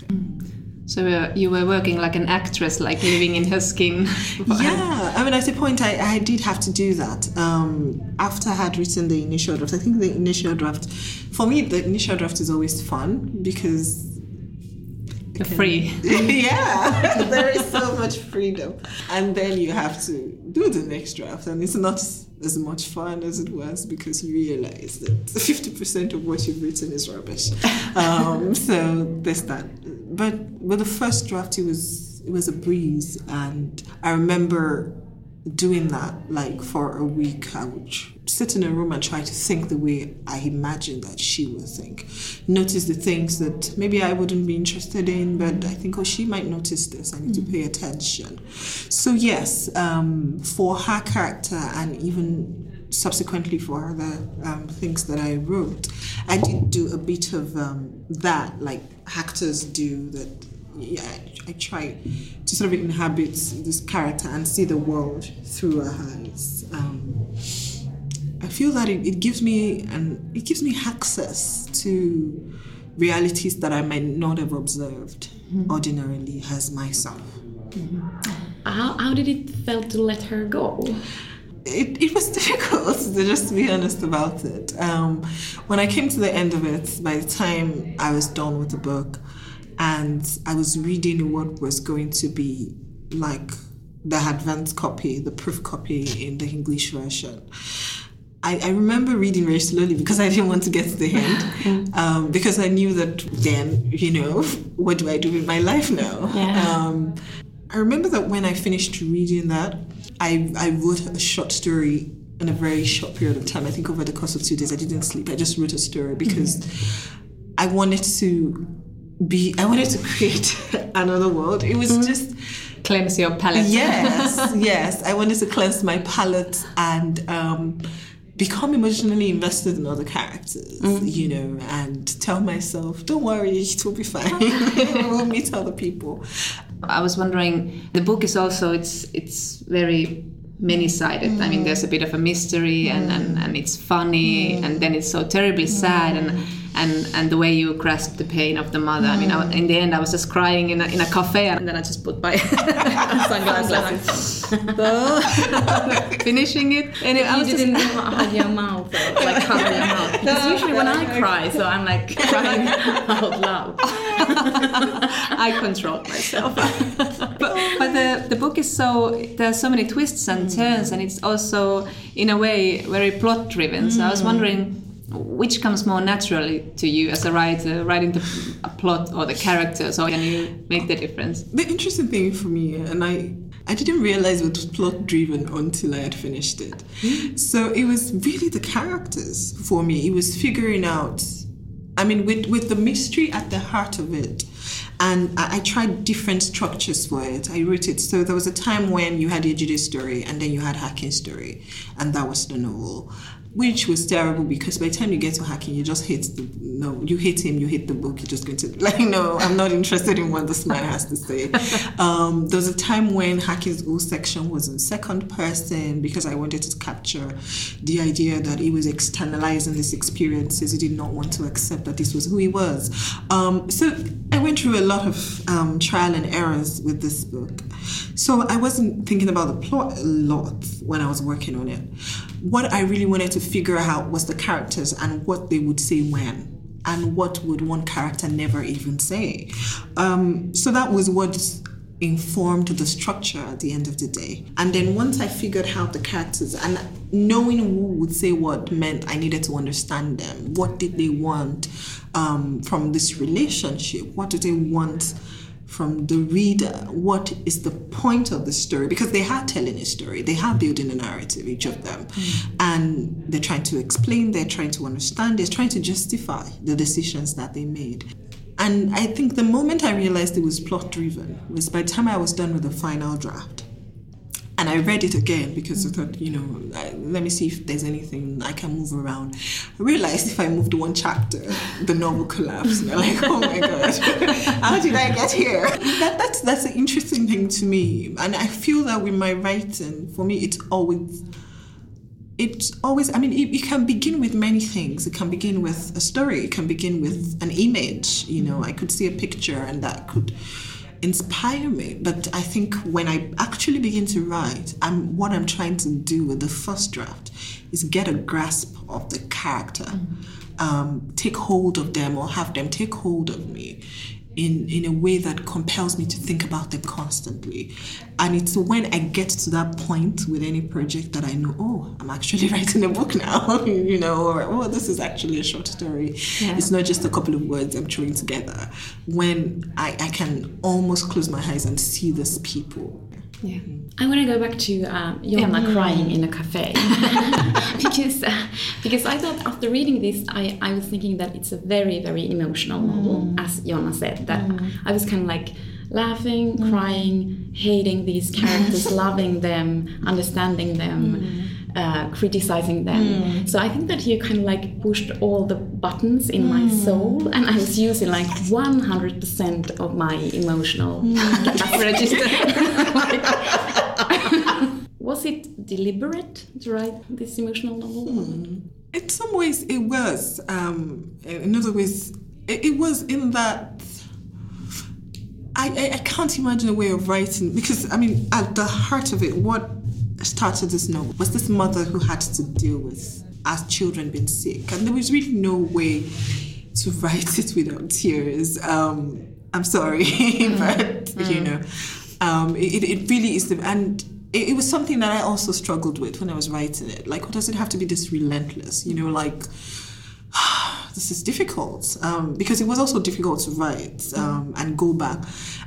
So you were working like an actress, like living in her skin. Yeah, I mean, at a point I did have to do that. After I had written the initial draft, I think the initial draft, for me, the initial draft is always fun because free. Yeah, there is so much freedom. And then you have to do the next draft, and it's not as much fun as it was because you realize that 50% of what you've written is rubbish. So there's that. But with the first draft, it was a breeze, and I remember doing that like for a week. I would sit in a room and try to think the way I imagined that she would think. Notice the things that maybe I wouldn't be interested in, but I think, oh, she might notice this. I need to pay attention. So yes, for her character and even subsequently for other things that I wrote, I did do a bit of that, like actors do that. Yeah, I try to sort of inhabit this character and see the world through her eyes. I feel that it gives me access to realities that I might not have observed ordinarily as myself. Mm-hmm. How did it feel to let her go? It was difficult, just to be honest about it. When I came to the end of it, by the time I was done with the book, and I was reading what was going to be like the advanced copy, the proof copy in the English version. I remember reading very slowly because I didn't want to get to the end. Because I knew that then, what do I do with my life now? Yeah. I remember that when I finished reading that, I wrote a short story in a very short period of time. I think over the course of 2 days, I didn't sleep. I just wrote a story because I wanted to... I wanted to create another world. It was just... Cleanse your palette. Yes. I wanted to cleanse my palette and become emotionally invested in other characters, and tell myself, don't worry, it will be fine. We'll meet other people. I was wondering, the book is also, it's very... many-sided. I mean, there's a bit of a mystery and it's funny and then it's so terribly sad and the way you grasp the pain of the mother. I mean, in the end, I was just crying in a cafe and then I just put my sunglasses finishing it. And I was didn't hug your mouth, like cover your mouth. Because usually when I cry, so I'm like crying out loud. I controlled myself. But the book is so... There are so many twists and turns, and it's also, in a way, very plot-driven. So I was wondering which comes more naturally to you as a writer, writing the plot or the characters, or can you make the difference? The interesting thing for me, and I didn't realize it was plot-driven until I had finished it. So it was really the characters for me. It was figuring out... I mean, with the mystery at the heart of it. And I tried different structures for it. I wrote it. So there was a time when you had Ejide's story and then you had Hakin's story. And that was the novel, which was terrible because by the time you get to Hakin, you just hate you hate him, you hate the book. You're just going to I'm not interested in what this man has to say. There was a time when Hakin's whole section was in second person because I wanted to capture the idea that he was externalizing these experiences. He did not want to accept that this was who he was. So I went through a lot of trial and errors with this book. So I wasn't thinking about the plot a lot when I was working on it. What I really wanted to figure out was the characters and what they would say when, and what would one character never even say. So that was what informed the structure at the end of the day. And then once I figured out the characters and knowing who would say what meant I needed to understand them. What did they want from this relationship? What do they want from the reader? What is the point of the story? Because they are telling a story, they are building a narrative, each of them. And they're trying to explain, they're trying to understand, they're trying to justify the decisions that they made. And I think the moment I realized it was plot-driven was by the time I was done with the final draft. And I read it again because I thought, let me see if there's anything I can move around. I realized if I moved one chapter, the novel collapsed. And I'm like, oh my God, how did I get here? That's an interesting thing to me. And I feel that with my writing, for me, it's always, I mean, it can begin with many things. It can begin with a story. It can begin with an image. I could see a picture and that could inspire me. But I think when I actually begin to write, what I'm trying to do with the first draft is get a grasp of the character, take hold of them or have them take hold of me in a way that compels me to think about them constantly. And it's when I get to that point with any project that I know, oh, I'm actually writing a book now, you know, or, oh, this is actually a short story. Yeah. It's not just a couple of words I'm throwing together. When I can almost close my eyes and see these people. Yeah, I want to go back to Johanna crying in a cafe because I thought after reading this I was thinking that it's a very, very emotional novel, as Johanna said, that I was kind of like laughing, crying, hating these characters, loving them, understanding them, criticizing them. So I think that you kind of like pushed all the buttons in my soul, and I was using like 100% of my emotional register. Was it deliberate to write this emotional novel? In some ways it was. In other ways it was, in that I can't imagine a way of writing, because I mean at the heart of it, what started this novel was this mother who had to deal with our children being sick, and there was really no way to write it without tears. I'm sorry, but you know, it really is, and it was something that I also struggled with when I was writing it. Like, does it have to be this relentless? You know, like this is difficult, because it was also difficult to write and go back.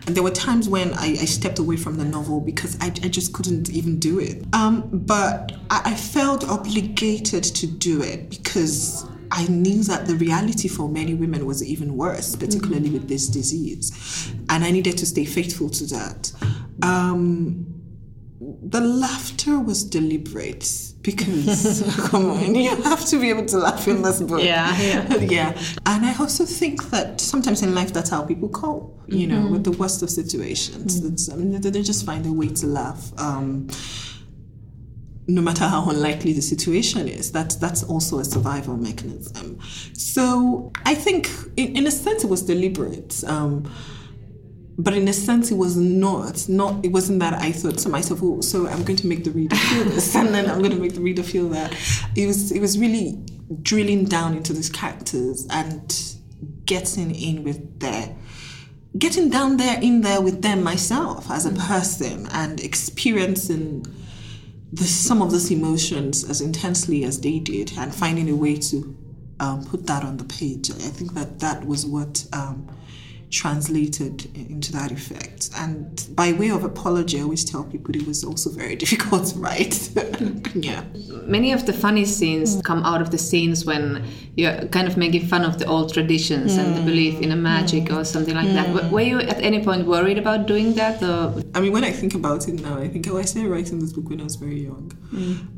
And there were times when I stepped away from the novel because I just couldn't even do it. But I felt obligated to do it because I knew that the reality for many women was even worse, particularly with this disease. And I needed to stay faithful to that. The laughter was deliberate because, come on, you have to be able to laugh in this book. Yeah. And I also think that sometimes in life that's how people cope, you know, with the worst of situations. I mean, they just find a way to laugh. No matter how unlikely the situation is, that's also a survival mechanism. So I think, in a sense, it was deliberate. But in a sense, it was not. It wasn't that I thought to myself, "Oh, so I'm going to make the reader feel this, and then I'm going to make the reader feel that." It was really drilling down into these characters and getting down there in there with them myself as a person, and experiencing some of those emotions as intensely as they did, and finding a way to put that on the page. I think that was what. Translated into that effect. And by way of apology, I always tell people it was also very difficult to write. Yeah. Many of the funny scenes come out of the scenes when you're kind of making fun of the old traditions and the belief in a magic or something like that. Were you at any point worried about doing that? Or? I mean, when I think about it now, I think, I started writing this book when I was very young.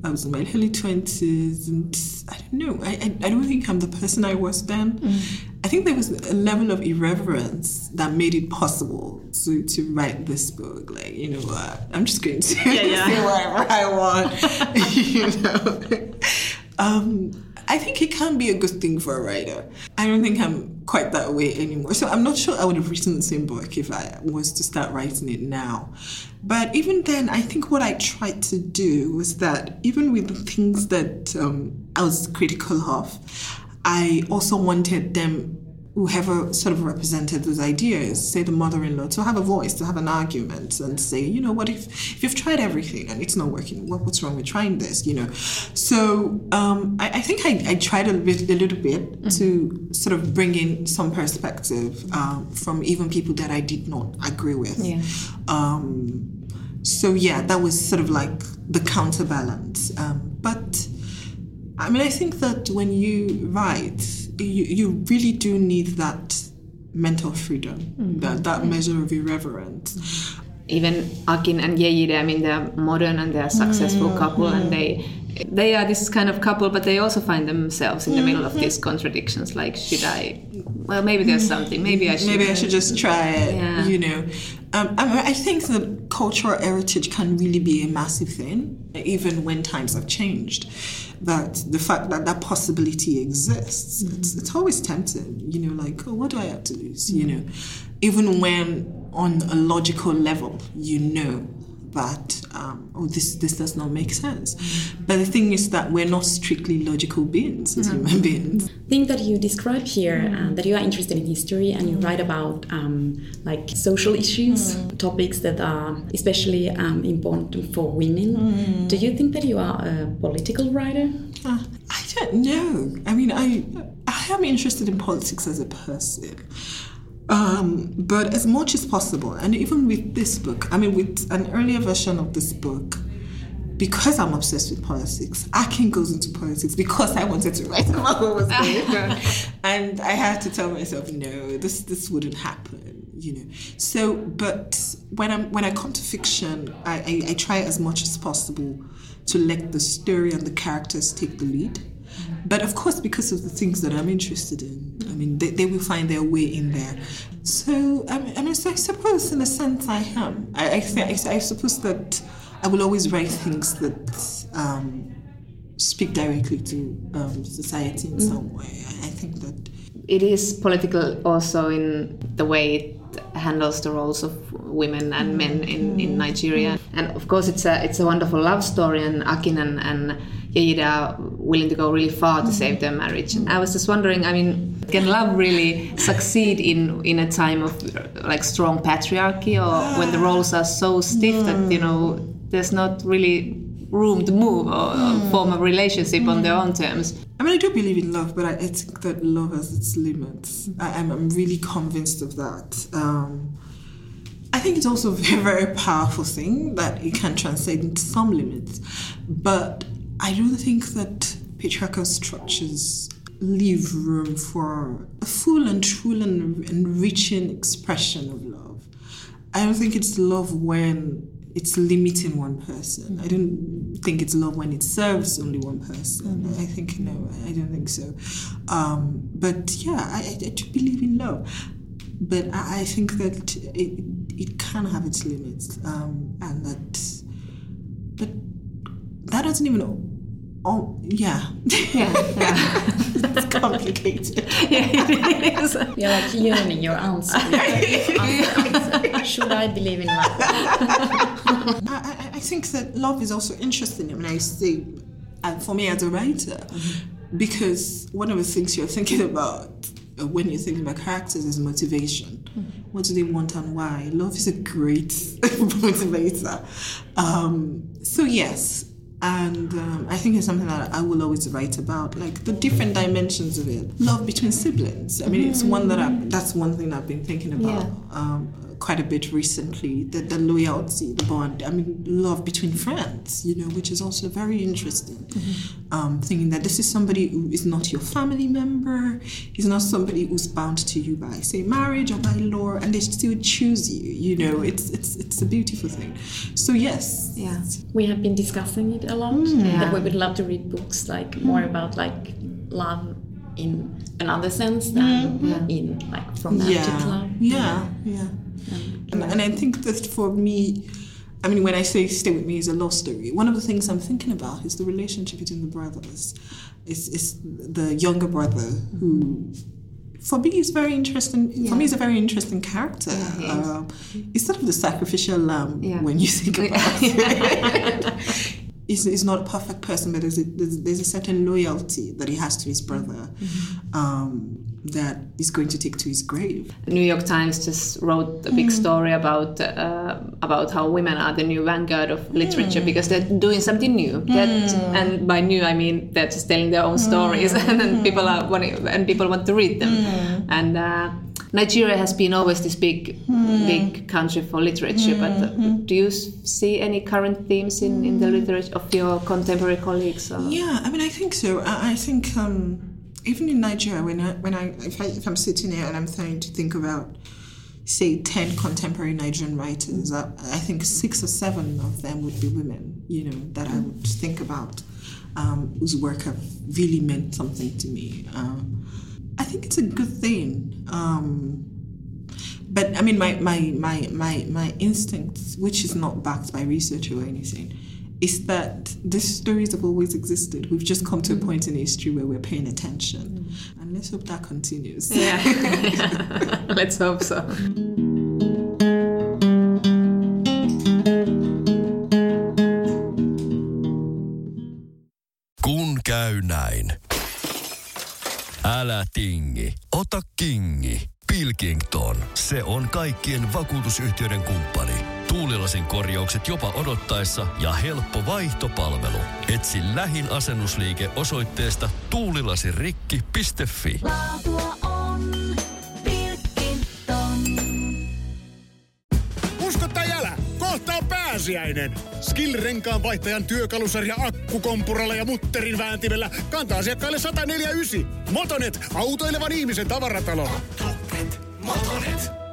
I was in my early 20s, and I don't know, I don't think I'm the person I was then. I think there was a level of irreverence that made it possible to write this book. Like, you know what, I'm just going to say whatever I want. You know, I think it can be a good thing for a writer. I don't think I'm quite that way anymore. So I'm not sure I would have written the same book if I was to start writing it now. But even then, I think what I tried to do was that even with the things that I was critical of, I also wanted them, whoever sort of represented those ideas, say the mother-in-law, to have a voice, to have an argument and say, you know, what if you've tried everything and it's not working? What's wrong with trying this, you know? So I think I tried a little bit to sort of bring in some perspective from even people that I did not agree with. Yeah. So, yeah, that was sort of like the counterbalance. But... I mean, I think that when you write, you really do need that mental freedom, that measure of irreverence. Even Akin and Yeyide, I mean, they're modern and they're a successful couple, and they are this kind of couple, but they also find themselves in the middle of these contradictions. Like, should I? Well, maybe there's something. Maybe I should just try it. Yeah. You know, I think that cultural heritage can really be a massive thing, even when times have changed. That the fact that that possibility exists, it's always tempting. You know, like, oh, what do I have to lose? You know, even when on a logical level, you know that this does not make sense. But the thing is that we're not strictly logical beings as human beings. The thing that you describe here, that you are interested in history and you write about like social issues, topics that are especially important for women. Do you think that you are a political writer? I don't know. I mean, I am interested in politics as a person. But as much as possible, and even with this book, I mean, with an earlier version of this book, because I'm obsessed with politics, Akin goes into politics because I wanted to write about what was going on, and I had to tell myself, no, this wouldn't happen, you know. So, but when I come to fiction, I try as much as possible to let the story and the characters take the lead. But of course, because of the things that I'm interested in, I mean, they will find their way in there. So, I suppose in a sense I am. I suppose that I will always write things that speak directly to society in some way. I think that it is political also in the way it handles the roles of women and men in Nigeria. And of course, it's a wonderful love story, and Akin and Yeyide are willing to go really far to save their marriage. And I was just wondering, I mean, can love really succeed in a time of like strong patriarchy, or when the roles are so stiff that, you know, there's not really room to move or form a relationship on their own terms? I mean, I do believe in love, but I think that love has its limits. I'm really convinced of that. I think it's also a very, very powerful thing that it can translate into some limits. But I do think that patriarchal structures leave room for a full and true and enriching expression of love. I don't think it's love when it's limiting one person. I don't think it's love when it serves only one person. I think, no, I don't think so. But yeah, I do believe in love. But I think that it can have its limits, and that, but that doesn't even. Oh, yeah. It's complicated. Yeah, it is. You're like yearning your answer. Should I believe in love? I think that love is also interesting. I mean, I say, and for me as a writer, because one of the things you're thinking about when you're thinking about characters is motivation. What do they want and why? Love is a great motivator. So yes, and I think it's something that I will always write about, like the different dimensions of it. Love between siblings. I mean, it's one that's one thing I've been thinking about quite a bit recently. The loyalty, the bond. I mean, love between friends, you know, which is also very interesting. Thinking that this is somebody who is not your family member, is not somebody who's bound to you by, say, marriage or by law, and they still choose you. You know, it's a beautiful thing. So yes, yeah, we have been discussing it a lot. That we would love to read books like more about like love in another sense than in like from that to love. Yeah. And I think that for me, I mean, when I say Stay With Me is a love story, one of the things I'm thinking about is the relationship between the brothers. It's the younger brother who, for me, is very interesting. Yeah. For me, is a very interesting character. Yeah, it's sort of the sacrificial lamb when you think about it. He's not a perfect person, but there's a certain loyalty that he has to his brother that is going to take to his grave. New York Times just wrote a big story about how women are the new vanguard of literature because they're doing something new. And by new, I mean they're just telling their own stories, and people want to read them. And Nigeria has been always this big country for literature, but do you see any current themes in the literature of your contemporary colleagues? Or? Yeah, I mean, I think so. I think even in Nigeria, if I'm sitting here and I'm trying to think about, say, 10 contemporary Nigerian writers, I think 6 or 7 of them would be women, you know, that I would think about, whose work have really meant something to me. I think it's a good thing, but I mean, my instinct, which is not backed by research or anything, is that these stories have always existed. We've just come to a point in history where we're paying attention, and let's hope that continues. Yeah, let's hope so. käy näin. Älä tingi, ota kingi. Pilkington, se on kaikkien vakuutusyhtiöiden kumppani. Tuulilasin korjaukset jopa odottaessa ja helppo vaihtopalvelu. Etsi lähin asennusliike osoitteesta tuulilasirikki.fi. Laatua on Pilkington. Usko tai älä, kohta on pääsiäinen. Skill-renkaan vaihtajan työkalusarja akkukompuralla ja mutterin vääntimellä kantaa asiakkaille 149. Motonet, autoilevan ihmisen tavaratalo. Motonet.